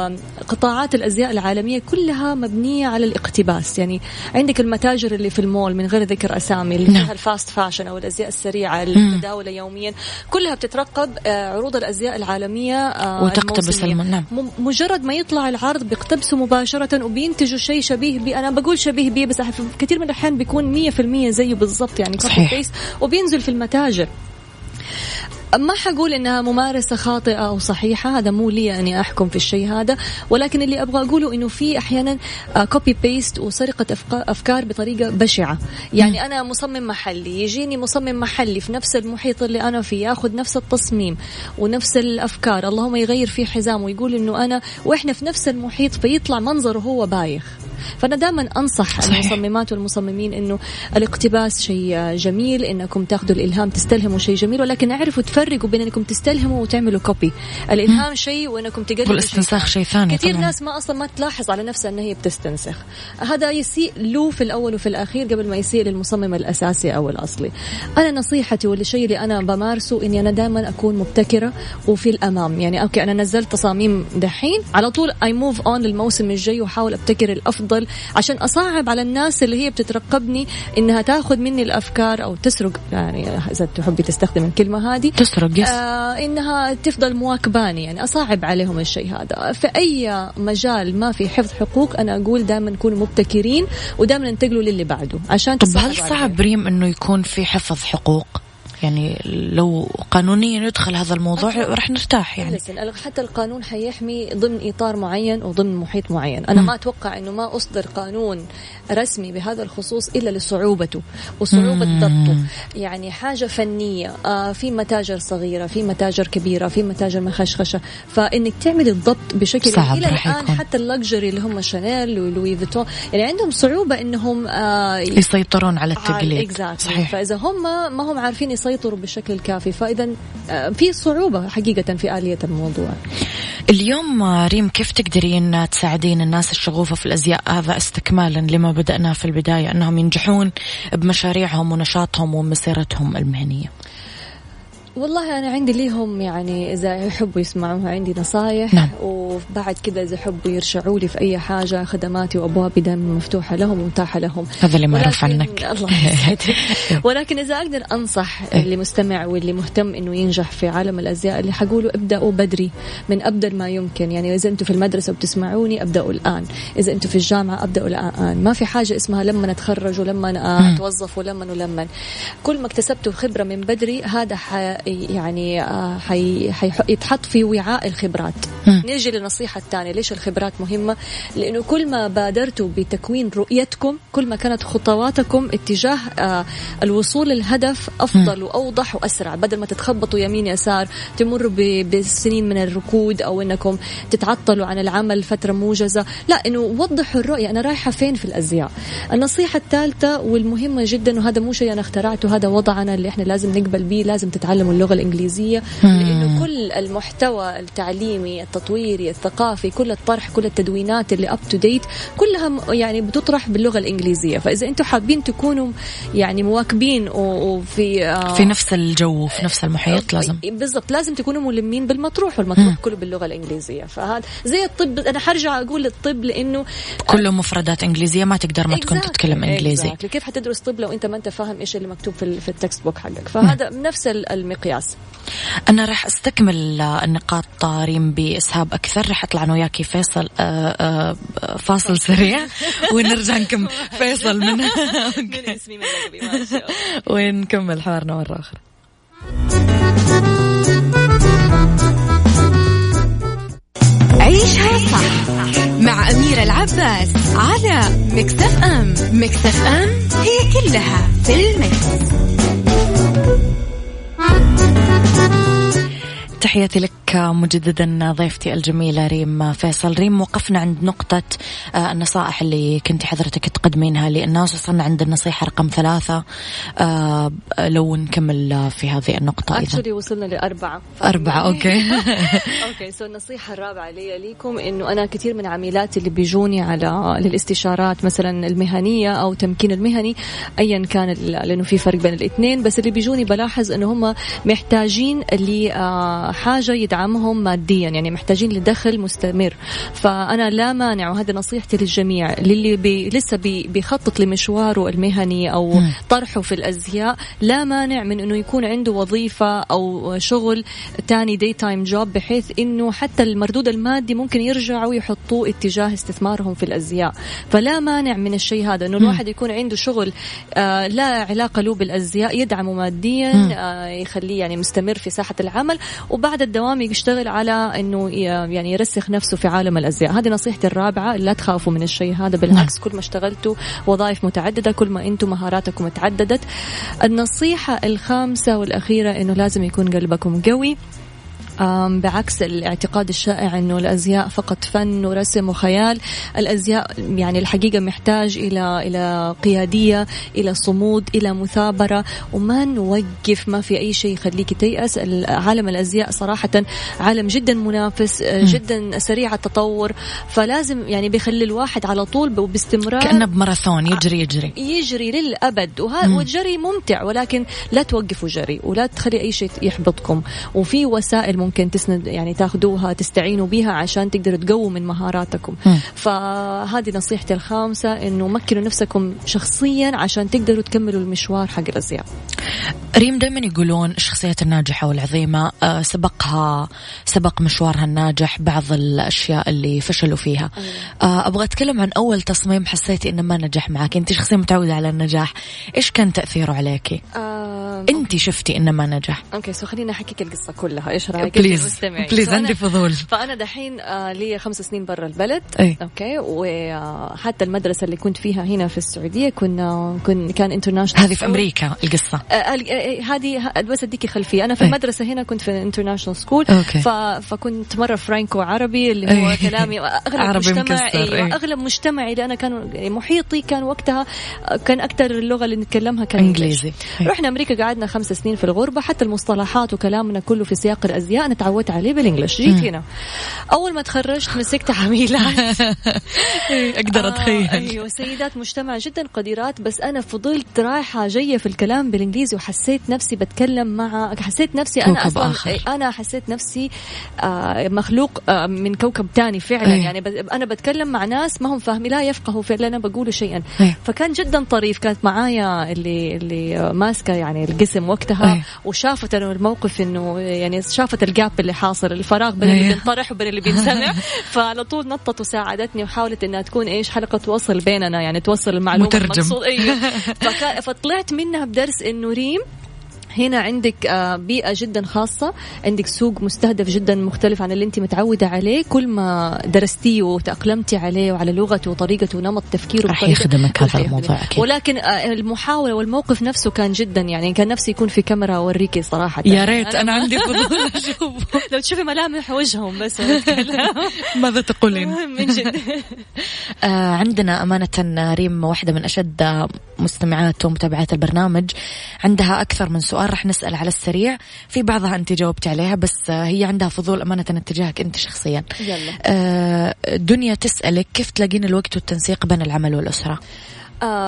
قطاعات الأزياء العالمية كلها مبنية على الاقتباس. يعني عندك المتاجر اللي في المول من غير ذكر أسامي اللي فيها الفاست فاشن أو الأزياء السريعة المتداولة يوميا, كلها بتترقب عروض الأزياء العالمية وتقتبس المنام. مجرد ما يطلع العرض بيقتبسوا مباشرة وبينتجوا شيء شبيه بي, أنا بقول شبيه بي بس كثير من الأحيان بيكون 100% زيه بالضبط يعني كوبي بيست, وبينزل في المتاجر. ما حقول إنها ممارسة خاطئة أو صحيحة, هذا مو لي أني أحكم في الشيء هذا, ولكن اللي أبغى أقوله إنه في أحيانا كوبي بيست وسرقة أفكار بطريقة بشعة. يعني أنا مصمم محلي, يجيني مصمم محلي في نفس المحيط اللي أنا فيه يأخذ نفس التصميم ونفس الأفكار, اللهم يغير فيه حزام ويقول إنه أنا, وإحنا في نفس المحيط, فيطلع منظره هو بايخ. فأنا دائما أنصح المصممات والمصممين أنه الاقتباس شيء جميل، أنكم تأخذوا الإلهام تستلهموا شيء جميل، ولكن أعرفوا تفرقوا بين أنكم تستلهموا وتعملوا كوبي. الإلهام شيء وأنكم تقلدوا، والاستنساخ شيء ثاني. كثير ناس ما أصلا ما تلاحظ على نفسها أن هي بتستنسخ، هذا يسيء له في الأول وفي الأخير قبل ما يسيء للمصمم الأساسي أو الأصلي. أنا نصيحتي والشيء اللي أنا بمارسه إني أنا دائما أكون مبتكرة وفي الأمام. يعني أوكي أنا نزلت تصاميم دحين، على طول I move on للموسم الجاي وحاول أبتكر الأفضل عشان أصعب على الناس اللي هي بتترقبني إنها تأخذ مني الأفكار أو تسرق، يعني إذا تحبي تستخدم الكلمة هذه تسرق، إنها تفضل مواكباني، يعني أصعب عليهم الشيء هذا. في أي مجال ما في حفظ حقوق أنا أقول دائما نكونوا مبتكرين ودائما ننتقلوا للي بعده عشان. طب هل صعب ريم إنه يكون في حفظ حقوق؟ يعني لو قانونيا يدخل هذا الموضوع راح نرتاح يعني. لكن حتى القانون حيحمي ضمن إطار معين وضمن محيط معين. أنا ما أتوقع إنه ما أصدر قانون رسمي بهذا الخصوص إلا لصعوبته وصعوبة ضبطه. يعني حاجة فنية، في متاجر صغيرة، في متاجر كبيرة، في متاجر مخشخشة، فإنك تعمل الضبط بشكل صعب. إلى الآن حتى اللكجري اللي هم شانيل ولوي فيتون يعني عندهم صعوبة إنهم يسيطرون على التقليد. صحيح. فإذا هم ما هم عارفين يسيطروا بالشكل الكافي، فإذا في صعوبة حقيقة في آلية الموضوع. اليوم ريم كيف تقدرين تساعدين الناس الشغوفة في الأزياء، هذا استكمالا لما بدأنا في البداية، أنهم ينجحون بمشاريعهم ونشاطهم ومسيرتهم المهنية؟ والله أنا عندي ليهم يعني إذا يحبوا يسمعوها عندي نصايح. نعم. وبعد كذا إذا يحبوا يرجعوا لي في أي حاجة، خدماتي وأبوابي دائما مفتوحة لهم ومتاحة لهم. هذا اللي ما أعرف عنك. الله يسعدك. ولكن إذا أقدر أنصح اللي مستمع واللي مهتم إنه ينجح في عالم الأزياء اللي حقوله، ابدأوا بدري من أبدر ما يمكن. يعني إذا أنتوا في المدرسة وبتسمعوني ابدأوا الآن، إذا أنتوا في الجامعة ابدأوا الآن. ما في حاجة اسمها لما أتخرج ولما أتوظف ولما كل ما اكتسبتوا خبرة من بدري هذا يعني يتحط في وعاء الخبرات. نيجي للنصيحة الثانية، ليش الخبرات مهمة؟ لأنه كل ما بادرتوا بتكوين رؤيتكم كل ما كانت خطواتكم اتجاه الوصول للهدف أفضل وأوضح وأسرع، بدل ما تتخبطوا يمين يسار تمر بسنين من الركود أو أنكم تتعطلوا عن العمل فترة موجزة. لا، أنه وضحوا الرؤية، أنا رايحة فين في الأزياء. النصيحة الثالثة والمهمة جدا، وهذا مو شيء أنا اخترعته، هذا وضعنا اللي إحنا لازم نقبل به، لازم تتعلم اللغة الإنجليزية، لأنه كل المحتوى التعليمي التطويري الثقافي كل الطرح كل التدوينات اللي up to date كلها يعني بتطرح باللغة الإنجليزية. فإذا أنتم حابين تكونوا يعني مواكبين وفي نفس الجو في نفس المحيط، لازم بالضبط لازم تكونوا ملمين بالمطروح، والمطروح كله باللغة الإنجليزية. فهذا زي الطب، أنا حرجع أقول الطب لأنه كله مفردات إنجليزية، ما تقدر ما تكون تتكلم إنجليزي. كيف حتدرس طب لو أنت ما أنت فاهم إيش اللي مكتوب في التكست بوك حقك؟ فهذا نفس المقياس. أنا راح أستكمل النقاط طاريم بإسهاب أكثر، راح أطلع أنا وياكي فيصل فاصل سريع ونرجع نكمل فيصل من اسمي من لقبي ما شاء الله، ونكمل حوارنا مرة أخرى. عيشها صح مع أميرة العباس على ميكس اف ام. ميكس اف ام هي كلها في الميكس. تحياتي لك مجددا ضيفتي الجميلة ريم فيصل. ريم وقفنا عند نقطة النصائح اللي كنت حضرتك تقدمينها للناس، وصلنا عند النصيحة رقم 3. لو نكمل في هذه النقطة أكشلي وصلنا لأربعة. أوكي سو النصيحة الرابعة لي ليكم إنه أنا كثير من عميلاتي اللي بيجوني على للاستشارات مثلا المهنية أو تمكين المهني أيا كان، لأنه في فرق بين الاثنين، بس اللي بيجوني بلاحظ إنه هم محتاجين لحاجة يدعمهم ماديا، يعني محتاجين لدخل مستمر. فأنا لا مانع، وهذا نصيحتي للجميع للي لسه بيخطط لمشواره المهني أو طرحه في الأزياء، لا مانع من أنه يكون عنده وظيفة أو شغل تاني داي تايم جوب، بحيث أنه حتى المردود المادي ممكن يرجعوا يحطوه اتجاه استثمارهم في الأزياء. فلا مانع من الشيء هذا أنه الواحد يكون عنده شغل لا علاقة له بالأزياء يدعمه ماديا، يخليه يعني مستمر في ساحة العمل، وبعد الدوام يشتغل على أنه يعني يرسخ نفسه في عالم الأزياء. هذه نصيحتي الرابعة، لا تخافوا من الشيء هذا، بالعكس كل ما اشتغلتوا وظائف متعددة كل ما أنتم مهاراتكم اتعددت. النصيحة الخامسة والأخيرة أنه لازم يكون قلبكم قوي بعكس الاعتقاد الشائع أنه الأزياء فقط فن ورسم وخيال. الأزياء يعني الحقيقة محتاج إلى قيادية، إلى صمود، إلى مثابرة، وما نوقف. ما في أي شيء يخليك تيأس. عالم الأزياء صراحة عالم جدا منافس، جدا سريع التطور، فلازم يعني بيخلي الواحد على طول باستمرار كأنه بماراثون يجري للأبد. والجري ممتع، ولكن لا توقفوا جري ولا تخلي أي شيء يحبطكم. وفي وسائل ممكن تسند يعني تاخدوها تستعينوا بها عشان تقدروا تقووا من مهاراتكم. فهذه نصيحتي الخامسة، إنه مكنوا نفسكم شخصيا عشان تقدروا تكملوا المشوار حق الأزياء. ريم، دايما يقولون الشخصيات الناجحة والعظيمة سبق مشوارها الناجح بعض الأشياء اللي فشلوا فيها. أبغى أتكلم عن أول تصميم حسيت إنه ما نجح معك. أنت شخصية متعودة على النجاح، إيش كان تأثيره عليك؟ أنت شفتي إنه ما نجح. أوكي، سو خلينا أحكيك القصة كلها، إيش رأيك؟ بليز، عندي فضول. فأنا دحين لي 5 سنين برا البلد. أوكي، وحتى المدرسة اللي كنت فيها هنا في السعودية كان إنترناشنال. هذه في أمريكا القصة. هذه بس أديكي خلفية. أنا في المدرسة هنا كنت في إنترناشنال سكول، فكنت مرة فرانكو عربي اللي هو كلامي أغلب مجتمعي، لأن كان محيطي كان وقتها كان أكتر اللغة اللي نتكلمها كان إنجليزي. رحنا أمريكا قعدنا 5 سنين في الغربة، حتى المصطلحات وكلامنا كله في سياق الأزياء أنا تعودت عليه بالإنجليش. جيت هنا أول ما تخرجت مسكت عميلات أقدر أتخيل. أيوة، سيدات مجتمع جدا قديرات، بس أنا فضلت رايحة جاية في الكلام بالإنجليزي، وحسيت نفسي بتكلم مع حسيت نفسي مخلوق من كوكب تاني فعلا. يعني أنا بتكلم مع ناس ما هم فاهمين، لا يفقهوا فعلا أنا بقوله شيئا. فكان جدا طريف. كانت معايا اللي ماسكة يعني القسم وقتها، وشافت أنه الموقف إنه يعني شافت الجاب اللي حاصل، الفراغ بين اللي بينطرح وبين اللي بينسمع، فعلى طول نطت وساعدتني وحاولت إنها تكون إيش حلقة توصل بيننا، يعني توصل المعلومة المقصود. فطلعت منها بدرس إنه ريم، هنا عندك بيئة جدا خاصة، عندك سوق مستهدف جدا مختلف عن اللي انت متعودة عليه. كل ما درستيه وتأقلمتي عليه وعلى لغته وطريقته ونمط تفكيره رح يخدمك هذا الموضوع أكيد. ولكن المحاولة والموقف نفسه كان جدا يعني كان نفسي يكون في كاميرا أوريكي صراحة. يا ريت، أنا عندي فضول أشوف لو تشوفي ملامح وجههم بس ماذا تقولين من جد. عندنا أمانة ريم واحدة من أشد مستمعات ومتابعات البرنامج، عندها أكثر من سؤال رح نسأل على السريع، في بعضها أنت جاوبت عليها بس هي عندها فضول أمانة اتجاهك أنت شخصيا. يلا. دنيا تسألك كيف تلاقين الوقت والتنسيق بين العمل والأسرة؟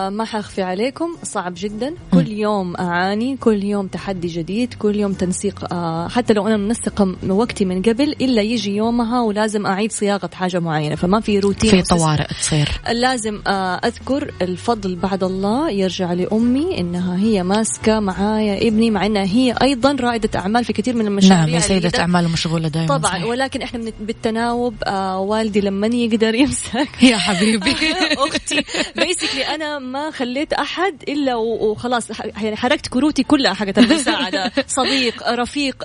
ما حخفي عليكم صعب جدا. كل يوم أعاني، كل يوم تحدي جديد، كل يوم تنسيق. حتى لو أنا منسقة وقتي من قبل، إلا يجي يومها ولازم أعيد صياغة حاجة معينة، فما في روتين، في طوارئ تصير. لازم أذكر الفضل بعد الله يرجع لأمي، إنها هي ماسكة معايا ابني، مع إنها هي أيضا رائدة أعمال في كثير من المشاريع. نعم، سيدة أعمال ومشغولة دائما طبعا. صحيح. ولكن إحنا بالتناوب والدي لمن يقدر يمسك يا حبيبي أختي بيسكلي. أنا ما خليت أحد إلا وخلاص، يعني حركت كروتي كلها حقت المساعدة، صديق، رفيق،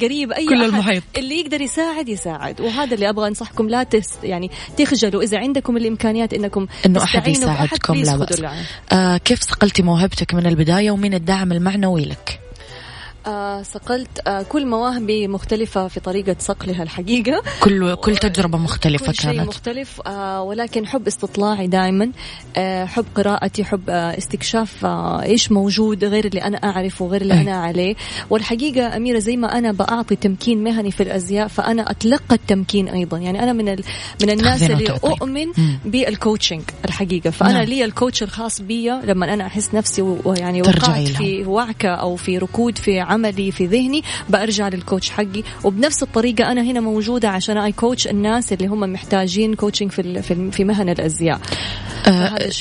قريب، أي كل المحيط اللي يقدر يساعد. وهذا اللي أبغى أنصحكم، لا يعني تخجلوا إذا عندكم الإمكانيات إنه أحد يساعدكم. لا بأس. كيف صقلتي موهبتك من البداية ومن الدعم المعنوي لك؟ صقلت كل مواهبي مختلفة في طريقة صقلها الحقيقة، كل تجربة مختلفة، كل شيء مختلف. ولكن حب استطلاعي دائما، حب قراءتي، حب استكشاف إيش موجود غير اللي أنا أعرفه وغير اللي أنا عليه. والحقيقة أميرة زي ما أنا بأعطي تمكين مهني في الأزياء، فأنا أتلقى التمكين أيضا. يعني أنا من الناس اللي أؤمن بالكوتشنج الحقيقة، فأنا لي الكوتش الخاص بي لما أنا أحس نفسي ويعني وقعت في وعكة أو في ركود في عملي في ذهني، بأرجع للكوتش حقي. وبنفس الطريقة أنا هنا موجودة عشان أي كوتش الناس اللي هم محتاجين كوتشنج في مهنة الأزياء.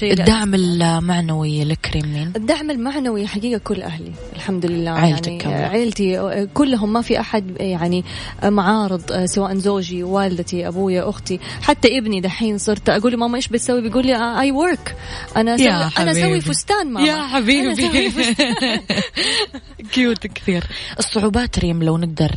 الدعم المعنوي لك ريمين؟ الدعم المعنوي حقيقة كل أهلي الحمد لله، يعني عائلتي كلهم، ما في أحد يعني معارض، سواء زوجي، والدتي، أبويا، أختي، حتى ابني دحين صرت أقول له ماما إيش بتسوي، بيقول لي I work. أنا أسوي فستان ماما يا حبيبي كيوت كثير. الصعوبات ريم لو نقدر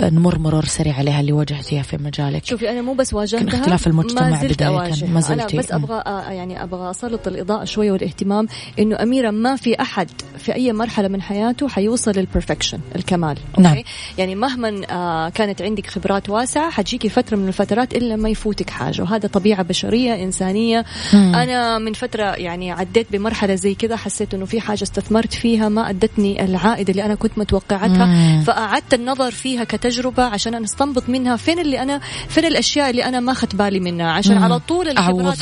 نمر مرور سريع عليها اللي واجهتيها في مجالك. شوفي أنا مو بس واجهتها، اختلاف المجتمع بداية، ما زلت أنا بس أبغى أسلط الإضاءة شوية والاهتمام إنه أميرة ما في أحد في أي مرحلة مرحلة من حياته حيوصل للبرفكشن الكمال. نعم. يعني مهما كانت عندك خبرات واسعة حتجيكي فترة من الفترات إلا ما يفوتك حاجة, وهذا طبيعة بشرية إنسانية. أنا من فترة يعني عديت بمرحلة زي كذا, حسيت إنه في حاجة استثمرت فيها ما أدتني العائد اللي أنا كنت متوقعتها, فأعدت النظر فيها كتجربة عشان أنا استنبط منها فين الأشياء اللي أنا ما خدت بالي منها, عشان على طول الخبرات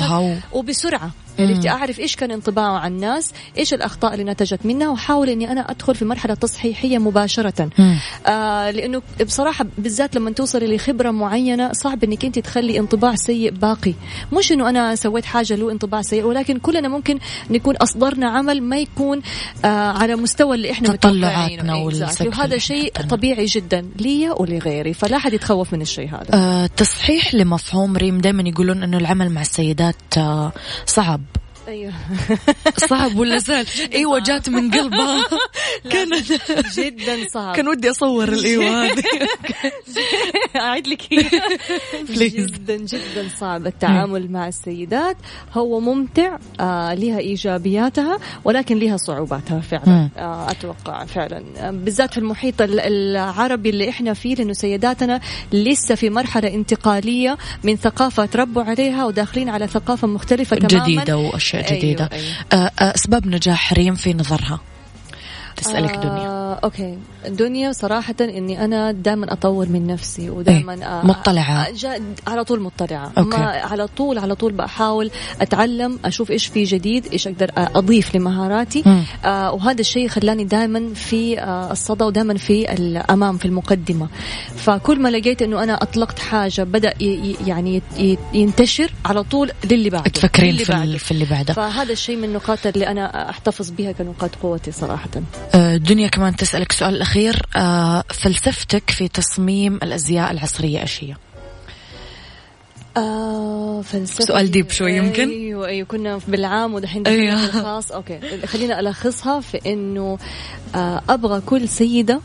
وبسرعة عرفت أعرف إيش كان انطباعه عن الناس, إيش الأخطاء اللي نتجت منها, وحاول إني أنا أدخل في مرحلة تصحيحية مباشرة. لأنه بصراحة بالذات لما توصل لخبرة معينة صعب إنك أنت تخلي انطباع سيء باقي. مش إنه أنا سويت حاجة له انطباع سيء, ولكن كلنا ممكن نكون أصدرنا عمل ما يكون على مستوى اللي إحنا متطلعاتنا, وهذا شيء طبيعي جدا لي ولغيري, فلا أحد يتخوف من الشيء هذا. تصحيح لمفهوم ريم, دائما يقولون إنه العمل مع السيدات صعب. ايوه صعب ولا سهل؟ ايوه جات من قلبها. كان جدا صعب, كان ودي اصور الايوه هذه. اعيد لك. جدا جدا صعب التعامل مع السيدات, هو ممتع لها ايجابياتها ولكن لها صعوباتها فعلا. اتوقع فعلا بالذات في المحيط العربي اللي احنا فيه, لانه سيداتنا لسه في مرحله انتقاليه من ثقافه تربوا عليها وداخلين على ثقافه مختلفه تماما جديده وأشياء جديدة. أيوة. أسباب نجاح ريم في نظرها تسألك دنيا. أوكي دنيا صراحة إني أنا دائما أطور من نفسي ودائما مطلعة على طول مطلعة. على طول بحاول أتعلم, أشوف إيش في جديد, إيش أقدر أضيف لمهاراتي. وهذا الشيء خلاني دائما في الصدى ودائما في الأمام في المقدمة. فكل ما لقيت إنه أنا أطلقت حاجة بدأ يعني ينتشر على طول للي بعده, تفكرين في اللي بعده. فهذا الشيء من النقاط اللي أنا أحتفظ بها كنقاط قوتي صراحة. دنيا كمان تسألك سؤال الأخير, فلسفتك في تصميم الأزياء العصرية أشياء. سؤال ديب شوي يمكن. أيوة كنا بالعام ودحين بالخاص. أوكي خلينا ألخصها في إنه أبغى كل سيدة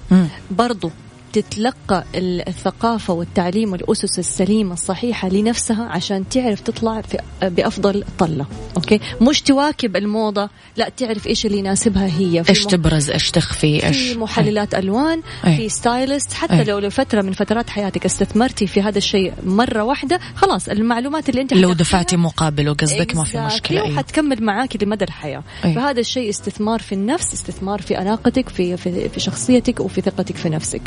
برضو تتلقى الثقافة والتعليم والأسس السليمة الصحيحة لنفسها عشان تعرف تطلع بأفضل طلة. أوكي مش تواكب الموضة, لا تعرف إيش اللي يناسبها هي, إيش تبرز إيش تخفي, إيش في محللات ألوان, في ستايلست. حتى لو لفترة من فترات حياتك استثمرتي في هذا الشيء مرة واحدة, خلاص المعلومات اللي أنت لو دفعتي مقابله قصدك ما في مشكلة, وحتكمل معاك لمدى الحياة. فهذا الشيء استثمار في النفس, استثمار في أناقتك, في شخصيتك وفي ثقتك في نفسك.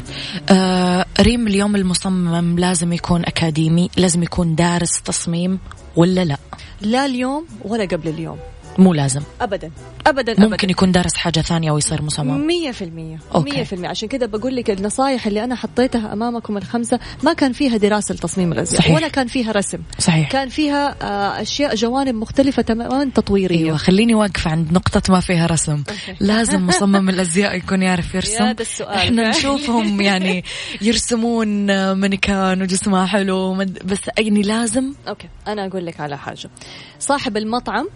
ريم اليوم المصمم لازم يكون أكاديمي, لازم يكون دارس تصميم ولا لا؟ لا اليوم ولا قبل اليوم, مو لازم أبدا أبدا. ممكن أبداً يكون درس حاجة ثانية ويصير مصمم 100%. عشان كده بقول لك النصائح اللي أنا حطيتها أمامكم الخمسة ما كان فيها دراسة لتصميم الأزياء ولا كان فيها رسم. صحيح. كان فيها أشياء جوانب مختلفة تماما تطويرية. أيوة خليني واقفة عند نقطة ما فيها رسم. لازم مصمم الأزياء يكون يعرف يرسم. إحنا نشوفهم يعني يرسمون مانيكان وجسمها حلو, بس يعني لازم. أوكي أنا أقول لك على حاجة, صاحب المطعم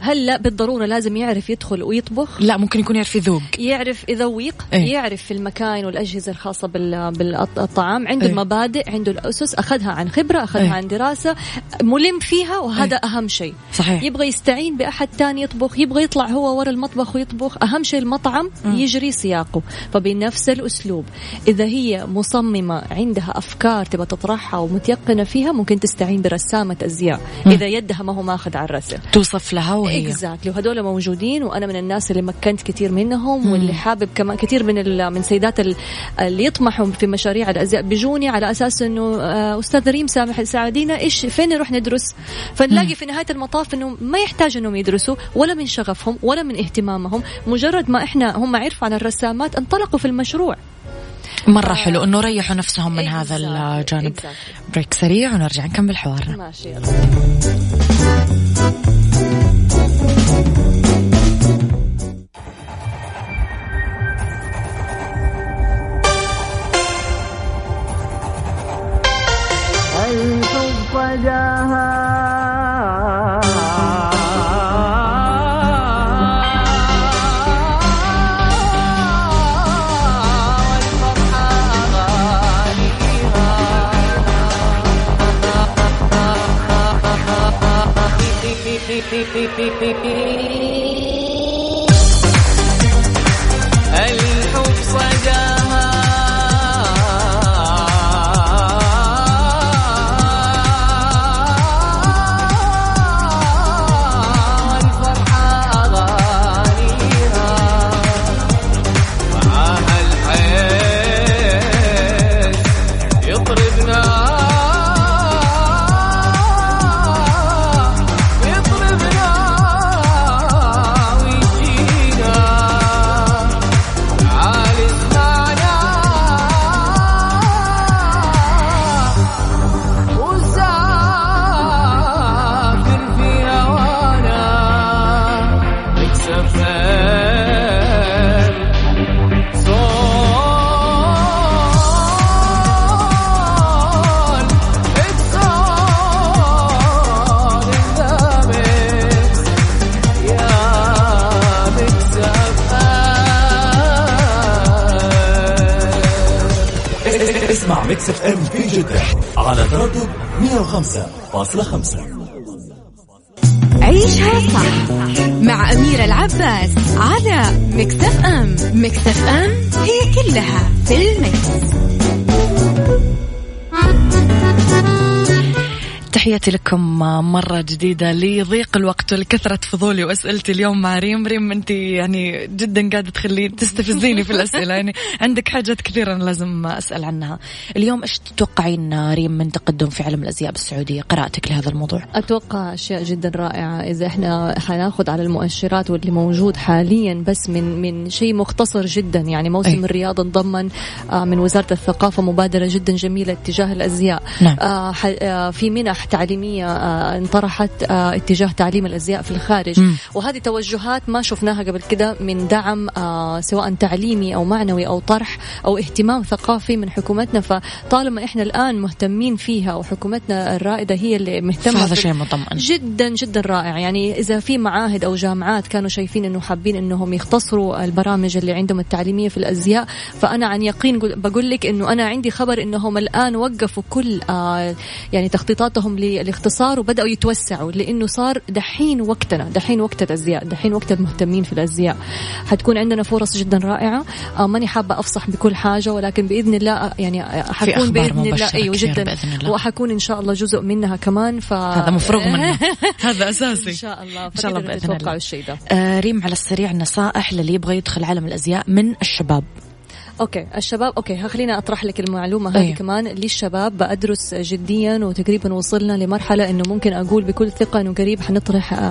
هل لا بالضرورة لازم يعرف يدخل ويطبخ؟ لا, ممكن يكون يعرف يذوق, يعرف يذوق, يعرف في المكاين والأجهزة الخاصة بالطعام, عنده المبادئ, عنده الأسس, أخذها عن خبرة, أخذها عن دراسة, ملم فيها, وهذا أهم شيء. صحيح. يبغى يستعين بأحد تاني يطبخ, يبغى يطلع هو ورا المطبخ ويطبخ. أهم شيء المطعم يجري سياقه. فبنفس الأسلوب إذا هي مصممة عندها أفكار تبغى تطرحها ومتيقنة فيها, ممكن تستعين برسامة أزياء إذا يدها ما هو ماخذ على الرسم, توصف لها وهي exactly. وهذول موجودين, وأنا من الناس اللي مكنت كتير منهم واللي حابب كمان كتير من سيدات اللي يطمحوا في مشاريع الأزياء بيجوني على أساس إنه أستاذ ريم سامح ساعدينا إيش فين نروح ندرس, فنلاقي في نهاية المطاف إنه ما يحتاج إنهم يدرسوا ولا من شغفهم ولا من اهتمامهم, مجرد ما إحنا هم عرفوا عن الرسامات انطلقوا في المشروع. مرة حلو إنه ريحوا نفسهم من هذا الجانب. بريك سريع ونرجع نكمل حوارنا. ماشي. ميكس اف ام في جدة على تردد 105.5. عيشها صح مع أميرة العباس على ميكس اف ام. ميكس اف ام هي كلها في الميكس. تحياتي لكم مرة جديدة. ليضيق الوقت ولكثرة فضولي وأسئلتي اليوم مع ريم. أنت يعني جدا قاعدة تخليني تستفزيني في الأسئلة، يعني عندك حاجات كثيرة أنا لازم أسأل عنها اليوم. إيش تتوقعين ريم من تقدم في علم الأزياء بالسعودية؟ قراءتك لهذا الموضوع؟ أتوقع أشياء جدا رائعة إذا إحنا حناخد على المؤشرات واللي موجود حاليا، بس من شيء مختصر جدا. يعني موسم الرياض انضمن من وزارة الثقافة مبادرة جدا جميلة اتجاه الأزياء. نعم. في منح تعليمية انطرحت اتجاه تعليم الأزياء في الخارج، وهذه توجهات ما شفناها قبل كده من دعم سواء تعليمي أو معنوي أو طرح أو اهتمام ثقافي من حكومتنا. فطالما إحنا الآن مهتمين فيها وحكومتنا الرائدة هي اللي مهتمة، هذا شيء مطمئن جدا جدا رائع. يعني إذا في معاهد أو جامعات كانوا شايفين إنه حابين إنهم يختصروا البرامج اللي عندهم التعليمية في الأزياء، فأنا عن يقين بقول لك إنه أنا عندي خبر إنهم الآن وقفوا كل يعني تخطيطاتهم للاختصار وبدأوا يتوسعوا، لأنه صار دحين وقتنا، دحين وقت الأزياء، دحين وقت المهتمين في الأزياء. حتكون عندنا فرص جدا رائعة. ماني حابة أفصح بكل حاجة، ولكن بإذن الله يعني حكون بإذن الله أيوة جدا، وحكون إن شاء الله جزء منها كمان. هذا مفروغ منه هذا أساسي إن شاء الله. إن شاء الله بإذن الله. الشيء ده ريم على السريع نصائح للي يبغى يدخل عالم الأزياء من الشباب. اوكي الشباب، اوكي خلينا اطرح لك المعلومه هذه كمان للشباب. بدرس جديا وتقريبا وصلنا لمرحله انه ممكن اقول بكل ثقه انه قريب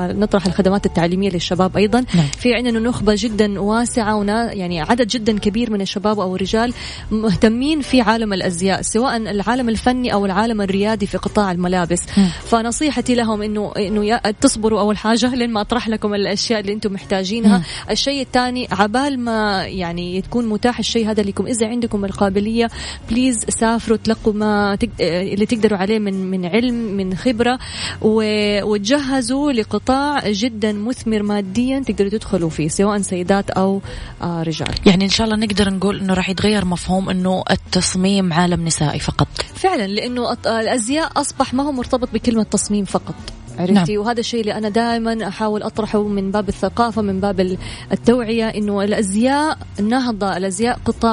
نطرح الخدمات التعليميه للشباب ايضا. في عندنا نخبه جدا واسعه يعني عدد جدا كبير من الشباب او الرجال مهتمين في عالم الازياء، سواء العالم الفني او العالم الريادي في قطاع الملابس. فنصيحتي لهم انه تصبروا اول حاجه لين ما اطرح لكم الاشياء اللي انتم محتاجينها. الشيء الثاني، عبال ما يعني تكون متاح الشيء هذا لكم، إذا عندكم القابلية بليز سافروا تلقوا ما اللي تقدروا عليه من علم، من خبرة، وتجهزوا لقطاع جدا مثمر ماديا تقدروا تدخلوا فيه سواء سيدات أو رجال. يعني إن شاء الله نقدر نقول إنه راح يتغير مفهوم إنه التصميم عالم نسائي فقط فعلا، لأنه الأزياء أصبح ما هو مرتبط بكلمة تصميم فقط، عرفتي؟ وهذا الشيء اللي أنا دائما أحاول أطرحه من باب الثقافة، من باب التوعية، إنه الأزياء نهضة، الأزياء قطاع.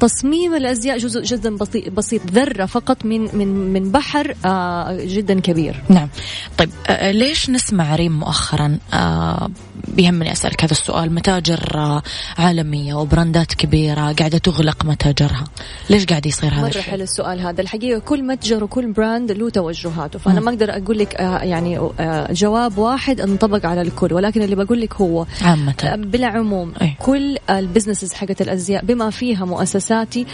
تصميم الأزياء جزء جدا بسيط، ذرة فقط من بحر جدا كبير. نعم. طيب ليش نسمع ريم مؤخرا، بيهمني أسألك هذا السؤال، متاجر عالمية وبراندات كبيرة قاعدة تغلق متاجرها، ليش قاعد يصير هذا الشيء؟ مرة حلو السؤال هذا. الحقيقة كل متجر وكل براند له توجهاته، فأنا ما أقدر أقول لك يعني جواب واحد انطبق على الكل، ولكن اللي بقول لك هو عامة بالعموم كل البزنسز حقت الأزياء بما فيها مؤسساتي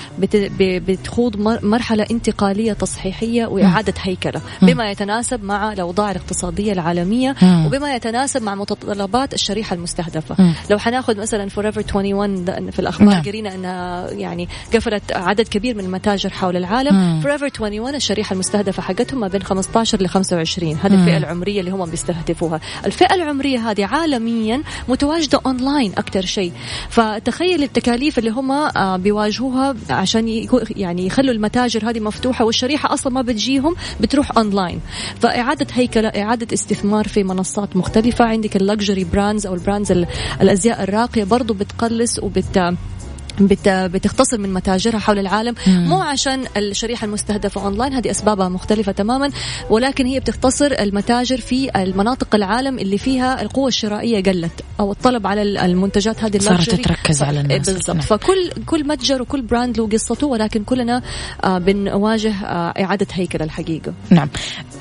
بتخوض مرحلة انتقالية تصحيحية وإعادة هيكلة بما يتناسب مع الأوضاع الاقتصادية العالمية وبما يتناسب مع متطلبات الشريحة المستهدفة. لو حناخد مثلا Forever 21 في الأخبار قرينا أنها يعني قفلت عدد كبير من المتاجر حول العالم. Forever 21 الشريحة المستهدفة حقتهم ما بين 15 ل 25، هذه الفئة العمرية اللي هم بيستهدفوها. الفئة العمرية هذه عالميا متواجدة أونلاين أكتر شيء، فتخيل التكاليف اللي هم بيواجهوها عشان يعني يخلوا المتاجر هذه مفتوحة والشريحة أصلا ما بتجيهم، بتروح أونلاين. فإعادة هيكلة، إعادة استثمار في منصات مختلفة. عندك اللكجري براندز أو البراندز الأزياء الراقية برضو بتقلص بتختصر من متاجرها حول العالم، مو عشان الشريحة المستهدفة أونلاين، هذه أسبابها مختلفة تماما، ولكن هي بتختصر المتاجر في المناطق العالم اللي فيها القوة الشرائية قلت أو الطلب على المنتجات هذه صارت تركز على الناس بالضبط. فكل متجر وكل براند له قصته، ولكن كلنا بنواجه إعادة هيكلة الحقيقة. نعم.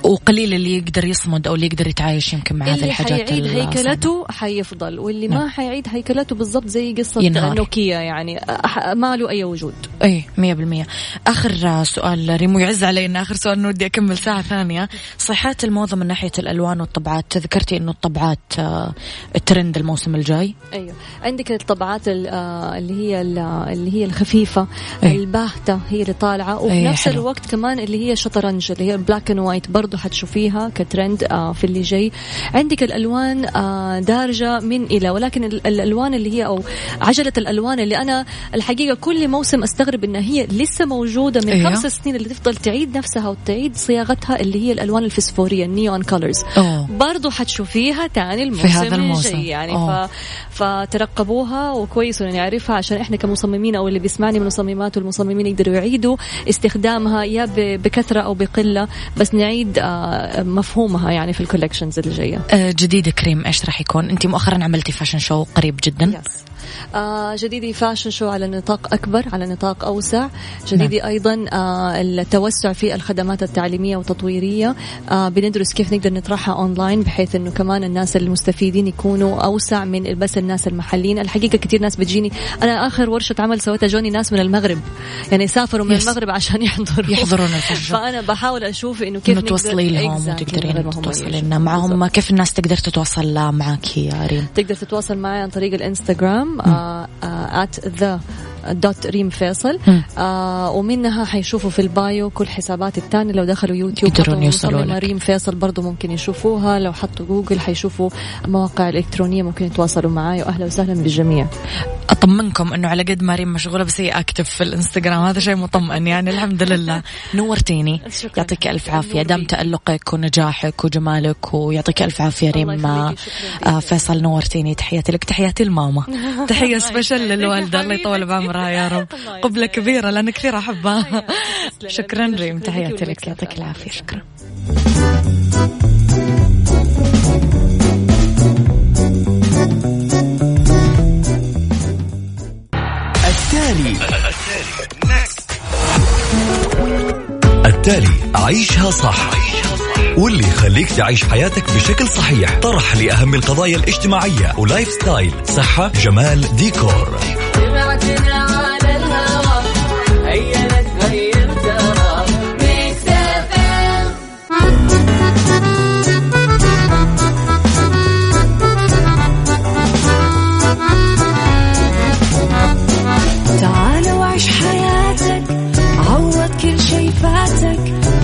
وقليل اللي يقدر يصمد أو اللي يقدر يتعايش يمكن مع هذه الحاجات. اللي حيعيد هيكلته حيفضل، واللي ما حيعيد هيكلته بالضبط زي قصة نوكيا، يعني ما له أي وجود. أي 100%. آخر سؤال ريمو، يعز علينا آخر سؤال، نودي أكمل ساعة ثانية. صحات الموضة من ناحية الألوان والطبعات، تذكرتي إنه الطبعات الترند الموسم الجاي. أيوة، عندك الطبعات اللي هي الخفيفة الباهتة هي اللي طالعة، وفي نفس الوقت كمان اللي هي شطرنج اللي هي بلاك اند وايت برضو حتشوفيها كترند في اللي جاي. عندك الألوان دارجة من إلى، ولكن الألوان اللي هي أو عجلة الألوان اللي أنا الحقيقة كل موسم استغرب إن هي لسه موجودة من 5 سنين اللي تفضل تعيد نفسها وتعيد صياغتها اللي هي الألوان الفسفورية النيون كولرز. برضو حتشوفيها تاني الموسم الجاي يعني فترقبوها. وكويس إني أعرفها عشان إحنا كمصممين أو اللي بيسمعني من مصممات والمصممين يقدروا يعيدوا استخدامها يا بكثرة أو بقلة، بس نعيد مفهومها يعني في الكولكشنز اللي جاية. جديد كريم إيش راح يكون؟ أنت مؤخرا عملتي فاشن شو قريب جدا. جديدي فاشن شو على نطاق أكبر، على نطاق أوسع. جديدي أيضا التوسع في الخدمات التعليمية وتطويرية. بندرس كيف نقدر نطرحها أونلاين بحيث أنه كمان الناس المستفيدين يكونوا أوسع من بس الناس المحليين. الحقيقة كتير ناس بتجيني، أنا آخر ورشة عمل سويتها جوني ناس من المغرب، يعني سافروا من المغرب عشان يحضرون الفجر. فأنا بحاول أشوف إنه كيف نتوصل لهم وتقدرين توصلين معهم. كيف الناس تقدر تتواصل معك يا ريم؟ تقدر تتواصل معي عن طريق الإنستغرام @the.reemfaisal ومنها حيشوفوا في البايو كل حسابات التانية. لو دخلوا يوتيوب يقدرون يوصلوا ريم فيصل برضو ممكن يشوفوها. لو حطوا جوجل حيشوفوا مواقع الإلكترونية ممكن يتواصلوا معاي. وأهلا وسهلا بالجميع. أطمنكم أنه على قد ما ريم مشغولة بس هي أكتب في الإنستغرام، هذا شيء مطمئن يعني. الحمد لله. نورتيني، يعطيك ألف عافية. دام تألقك ونجاحك وجمالك، ويعطيك ألف عافية ريم فيصل. نورتيني. تحياتي لك، تحياتي الماما، تحية سبيشال للوالدة الله يطول بعمرها يا رب. قبلة كبيرة لأنا كثير أحبها. شكرا ريم، تحياتي لك، يعطيك العافية. شكرا. التالي عيشها صح، واللي يخليك تعيش حياتك بشكل صحيح. طرح لأهم القضايا الاجتماعية ولايف ستايل، صحة، جمال، ديكور.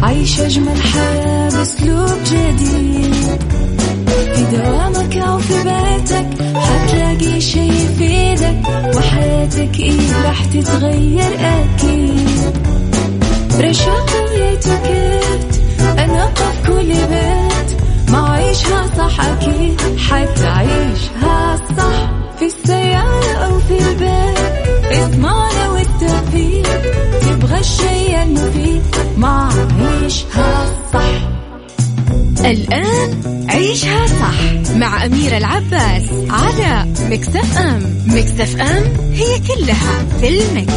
عيش أجمل حياة بأسلوب جديد، في دوامك أو في بيتك حتلاقي شي يفيدك، وحياتك إيه راح تتغير أكيد. رشاق ويتوكيت أنا قف كل بيت، ما عيشها صح أكيد حتعيشها صح. في السيارة أو في البيت اسمعنا والتوفيق، تبغى الشي المفيد مع عيشها صح. الآن عيشها صح مع أميرة العباس على ميكس اف ام. ميكس اف ام هي كلها في الميكس.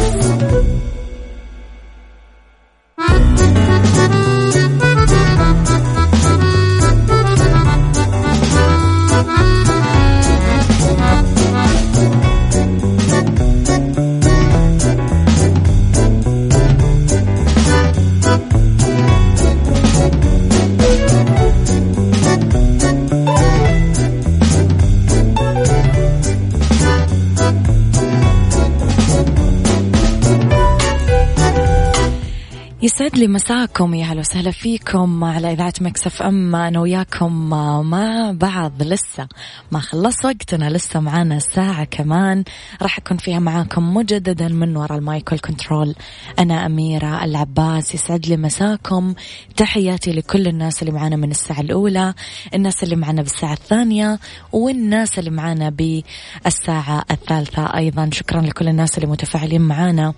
يسعد لي مساكم، يا هلا وسهلا فيكم على إذاعة مكس اف ام. أنا وياكم مع بعض لسه ما خلص وقتنا، لسه معانا ساعة كمان راح أكون فيها معاكم مجددا من وراء المايك والكنترول. أنا أميرة العباس. يسعد لي مساكم، تحياتي لكل الناس اللي معانا من الساعة الأولى، الناس اللي معانا بالساعة الثانية، والناس اللي معانا بالساعة الثالثة أيضا. شكرا لكل الناس اللي متفاعلين معانا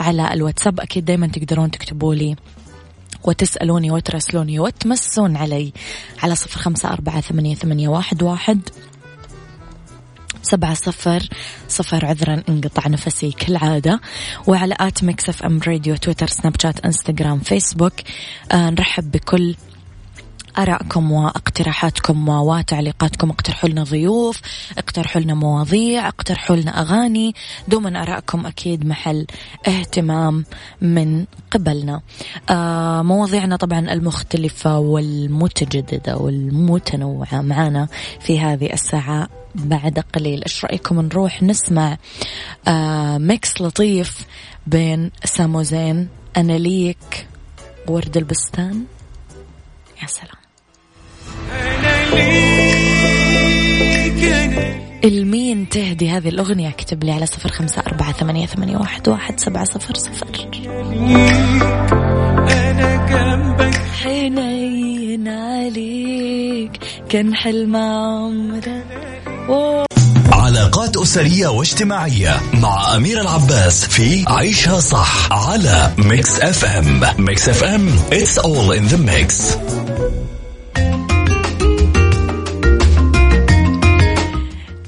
على الواتساب. أكيد دايما تقدرون تكتبوا لي وتسألوني وترسلوني وتمسون علي على 0548811700. عذرا انقطع نفسي كالعادة. وعلى آت ميكس اف ام راديو، تويتر، سناب شات، انستغرام، فيسبوك. نرحب بكل آراءكم واقتراحاتكم وتعليقاتكم. اقترحوا لنا ضيوف، اقترحوا لنا مواضيع، اقترحوا لنا أغاني. دوما آراءكم أكيد محل اهتمام من قبلنا. مواضيعنا طبعا المختلفة والمتجددة والمتنوعة معنا في هذه الساعة بعد قليل. ايش رأيكم نروح نسمع ميكس لطيف بين ساموزين، أنا ليك، ورد البستان. يا سلام. المين تهدي هذه الأغنية؟ اكتب لي على 0548811700. أنا جنبك حنين عليك كان حلم عمري. علاقات أسرية واجتماعية مع أميرة العباس في عيشها صح على ميكس اف ام. ميكس اف ام it's all in the mix.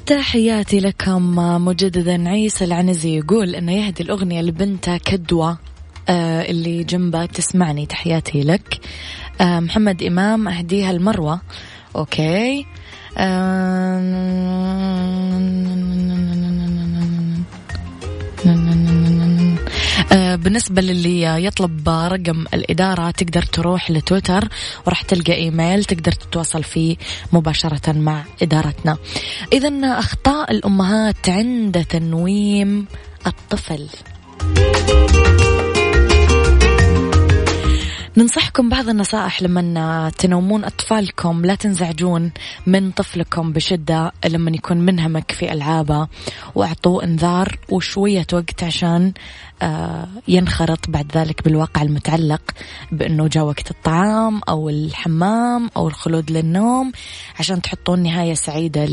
تحياتي لكم مجددا. عيسى العنزي يقول إنه يهدي الأغنية لبنته كدوة اللي جنبها تسمعني. تحياتي لك. محمد إمام أهديها المروة. أوكي. بالنسبة للي يطلب رقم الإدارة تقدر تروح لتويتر وراح تلقى إيميل تقدر تتواصل فيه مباشرة مع إدارتنا. إذن أخطاء الأمهات عند تنويم الطفل. ننصحكم بعض النصائح لما تنومون أطفالكم. لا تنزعجون من طفلكم بشدة لما يكون منهمك في ألعابه، وأعطوه إنذار وشوية وقت عشان ينخرط بعد ذلك بالواقع المتعلق بأنه جاء وقت الطعام أو الحمام أو الخلود للنوم، عشان تحطون نهاية سعيدة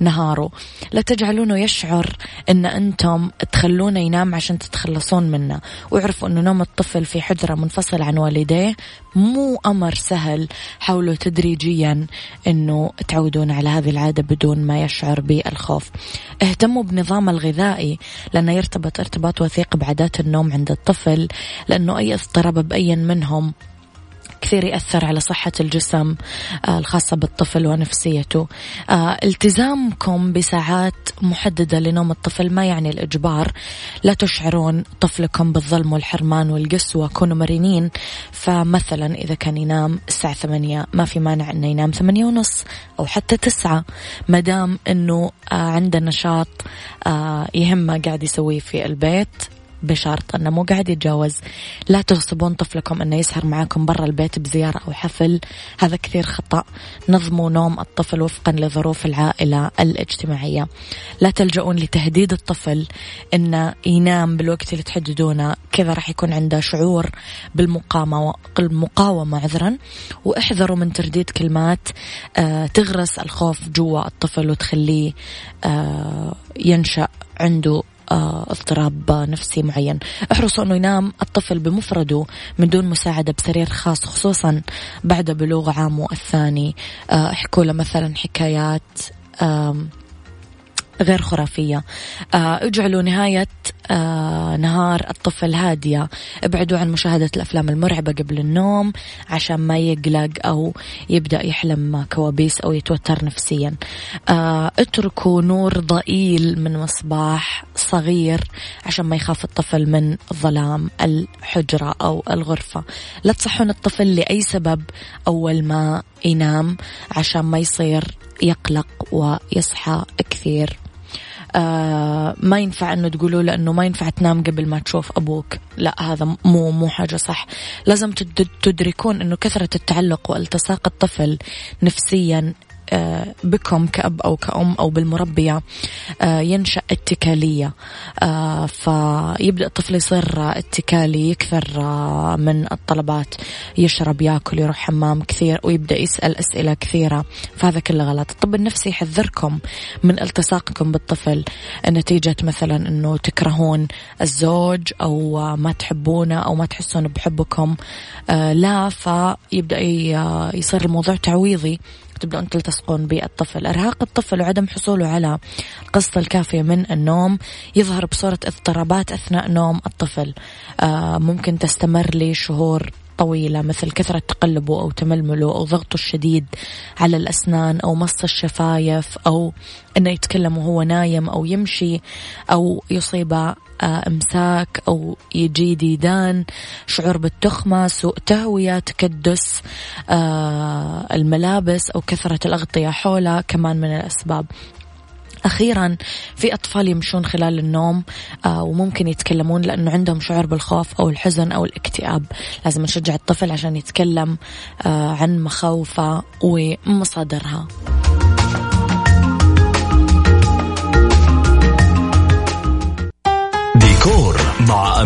لنهاره. لا تجعلونه يشعر أن أنتم تخلونه ينام عشان تتخلصون منه، ويعرفوا أنه نوم الطفل في حجرة منفصل عن والديه مو أمر سهل. حاولوا تدريجيا أنه تعودون على هذه العادة بدون ما يشعر بالخوف. اهتموا بنظام الغذائي لأنه يرتبط ارتباط وثيق بعادات النوم عند الطفل، لأنه أي اضطراب بأي منهم كثير يأثر على صحة الجسم الخاصة بالطفل ونفسيته. التزامكم بساعات محددة لنوم الطفل ما يعني الإجبار. لا تشعرون طفلكم بالظلم والحرمان والقسوة، كونوا مرنين. فمثلا إذا كان ينام الساعة 8 ما في مانع أنه ينام 8:30 أو حتى 9، مدام أنه عنده نشاط يهمه قاعد يسويه في البيت، بشرط أنه مو قاعد يتجاوز. لا تغصبون طفلكم أنه يسهر معاكم برا البيت بزيارة أو حفل، هذا كثير خطأ. نظموا نوم الطفل وفقا لظروف العائلة الاجتماعية. لا تلجؤون لتهديد الطفل أنه ينام بالوقت اللي تحددونه، كذا راح يكون عنده شعور بالمقاومة واحذروا من ترديد كلمات تغرس الخوف جوا الطفل وتخليه ينشأ عنده اضطراب نفسي معين. احرصوا أنه ينام الطفل بمفرده من دون مساعدة بسرير خاص، خصوصا بعد بلوغ عامه الثاني. احكوا له مثلا حكايات غير خرافية. اجعلوا نهاية نهار الطفل هادية. ابعدوا عن مشاهدة الأفلام المرعبة قبل النوم عشان ما يقلق أو يبدأ يحلم كوابيس أو يتوتر نفسيا. اتركوا نور ضئيل من مصباح صغير عشان ما يخاف الطفل من ظلام الحجرة أو الغرفة. لا تصحون الطفل لأي سبب أول ما ينام عشان ما يصير يقلق ويصحى كثير. ما ينفع أنه تقولوا لأنه ما ينفع تنام قبل ما تشوف أبوك، لا هذا مو حاجة صح. لازم تدركون أنه كثرة التعلق والتصاق الطفل نفسيا بكم كأب أو كأم أو بالمربية ينشأ اتكالية، فيبدأ الطفل يصير اتكالي، يكثر من الطلبات، يشرب، يأكل، يروح حمام كثير، ويبدأ يسأل أسئلة كثيرة، فهذا كله غلط. الطب النفسي يحذركم من التصاقكم بالطفل نتيجة مثلا أنه تكرهون الزوج أو ما تحبونه أو ما تحسون بحبكم، لا، فيبدأ يصير الموضوع تعويضي، تبدأون تلتصقون بالطفل. إرهاق الطفل وعدم حصوله على القسط الكافية من النوم يظهر بصورة اضطرابات أثناء نوم الطفل، ممكن تستمر لشهور طويلة، مثل كثرة تقلبه أو تململه أو ضغطه الشديد على الأسنان أو مص الشفايف أو أنه يتكلم وهو نايم أو يمشي أو يصيب إمساك أو يجي ديدان، شعور بالتخمة، سوء تهوية، تكدس الملابس أو كثرة الأغطية حوله كمان من الأسباب. أخيرا في أطفال يمشون خلال النوم وممكن يتكلمون لأنه عندهم شعور بالخوف أو الحزن أو الاكتئاب. لازم نشجع الطفل عشان يتكلم عن مخاوفه ومصادرها.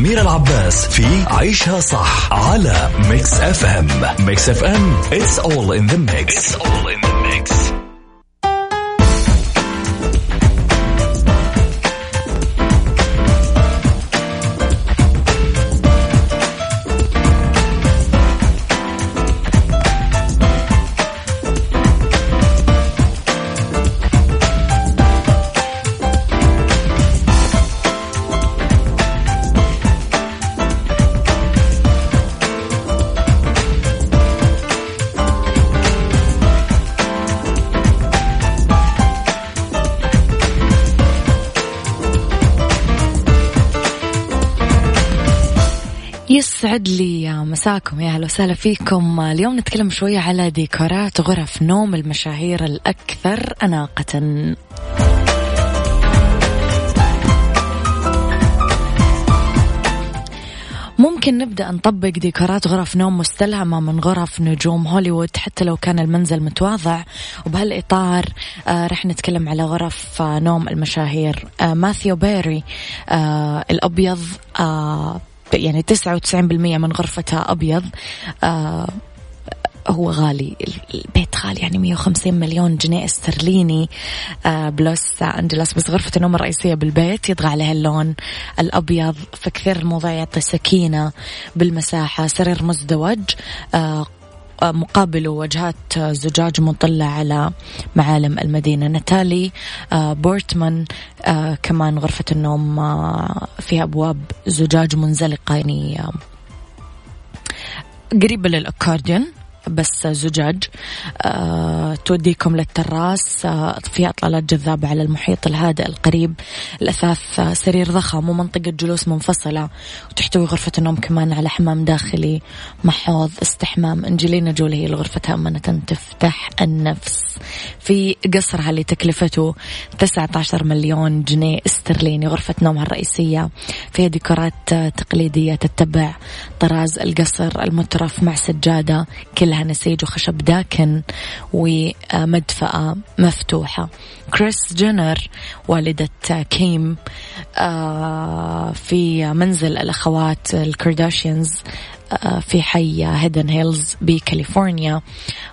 وأميرة العباس في عيشها صح على ميكس اف ام. ميكس اف ام It's all in the mix. It's all in the mix. يسعد لي مساكم، يا هلا وسهلا فيكم. اليوم نتكلم شوية على ديكورات غرف نوم المشاهير الأكثر أناقة. ممكن نبدأ نطبق ديكورات غرف نوم مستلهمة من غرف نجوم هوليوود حتى لو كان المنزل متواضع. وبهالإطار رح نتكلم على غرف نوم المشاهير. ماثيو بيري الأبيض، يعني 99% من غرفتها أبيض. هو غالي، البيت غالي، يعني 150 مليون جنيه استرليني بلوس أنجلس، بس غرفة النوم الرئيسية بالبيت يطغى عليها اللون الأبيض. فكثير الموضوع يعطي سكينة بالمساحة. سرير مزدوج مقابله وجهات زجاج مطلة على معالم المدينة. ناتالي بورتمان كمان غرفة النوم فيها أبواب زجاج منزلقة، يعني قريبة للأكارديون بس زجاج، توديكم للتراس، فيها إطلالات جذابة على المحيط الهادئ القريب. الأثاث سرير ضخم ومنطقة جلوس منفصلة، وتحتوي غرفة النوم كمان على حمام داخلي محوظ استحمام. أنجلينا جولي هي غرفتها أمانة تفتح النفس في قصرها اللي تكلفته 19 مليون جنيه استرليني. غرفة نومها الرئيسية فيها ديكورات تقليدية تتبع طراز القصر المترف، مع سجادة كل لها نسيج وخشب داكن ومدفأة مفتوحة. كريس جنر والدة كيم في منزل الأخوات الكارداشيانز في حي هيدن هيلز بكاليفورنيا.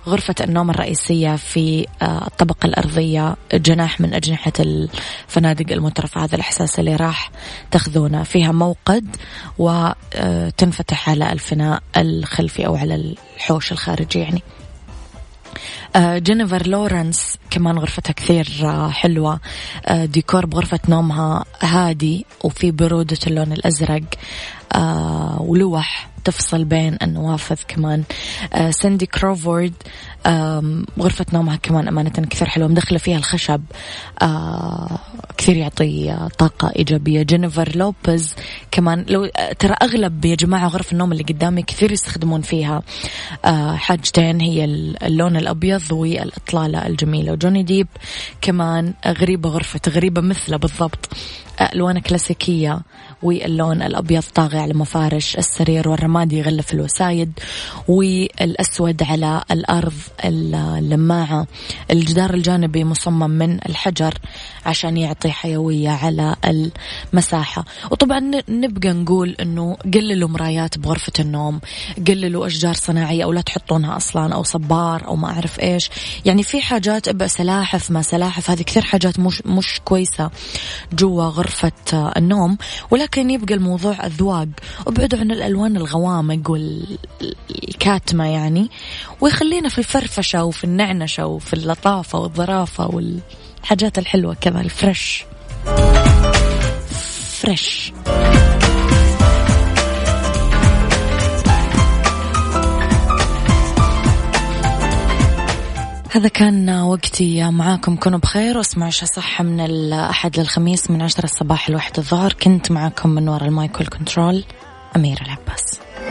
غرفة النوم الرئيسية في الطبقة الأرضية، جناح من أجنحة الفنادق المترفة، هذا الإحساس اللي راح تاخذونه. فيها موقد وتنفتح على الفناء الخلفي أو على الحوش الخارجي يعني. جينيفر لورنس كمان غرفتها كثير حلوة، ديكور بغرفة نومها هادي وفي برودة اللون الأزرق، ولوح تفصل بين النوافذ كمان. سيندي كروفورد غرفة نومها كمان أمانة كثير حلوة، مدخلة فيها الخشب كثير يعطي طاقة إيجابية. جينيفر لوبيز كمان، لو ترى أغلب يا جماعة غرف النوم اللي قدامي كثير يستخدمون فيها حاجتين، هي اللون الأبيض والإطلالة الجميلة. وجوني ديب كمان غريبة، غرفة غريبة مثله بالضبط، ألوان كلاسيكية واللون الأبيض طاغي على مفارش السرير، والرمادي يغلف الوسايد، والأسود على الأرض اللماعة. الجدار الجانبي مصمم من الحجر عشان يعطي حيوية على المساحة. وطبعا نبقى نقول أنه قللوا مرايات بغرفة النوم، قللوا أشجار صناعية أو لا تحطونها أصلا، أو صبار أو ما أعرف إيش، يعني في حاجات أبقى سلاحف ما سلاحف، هذه كثير حاجات مش كويسة جوا غرفة النوم. ولكن يبقى الموضوع أذواق، وابعدوا عن الألوان الغوامق والكاتمة يعني، ويخلينا في الفرفشة وفي النعنشة وفي اللطافة والظرافة والحاجات الحلوة كذا الفريش فريش. هذا كان وقتي معاكم، كونوا بخير واسمعوا عيشها صح من الأحد للخميس من 10 الصباح ل1 الظهر. كنت معاكم من وراء المايك والكنترول أميرة العباس.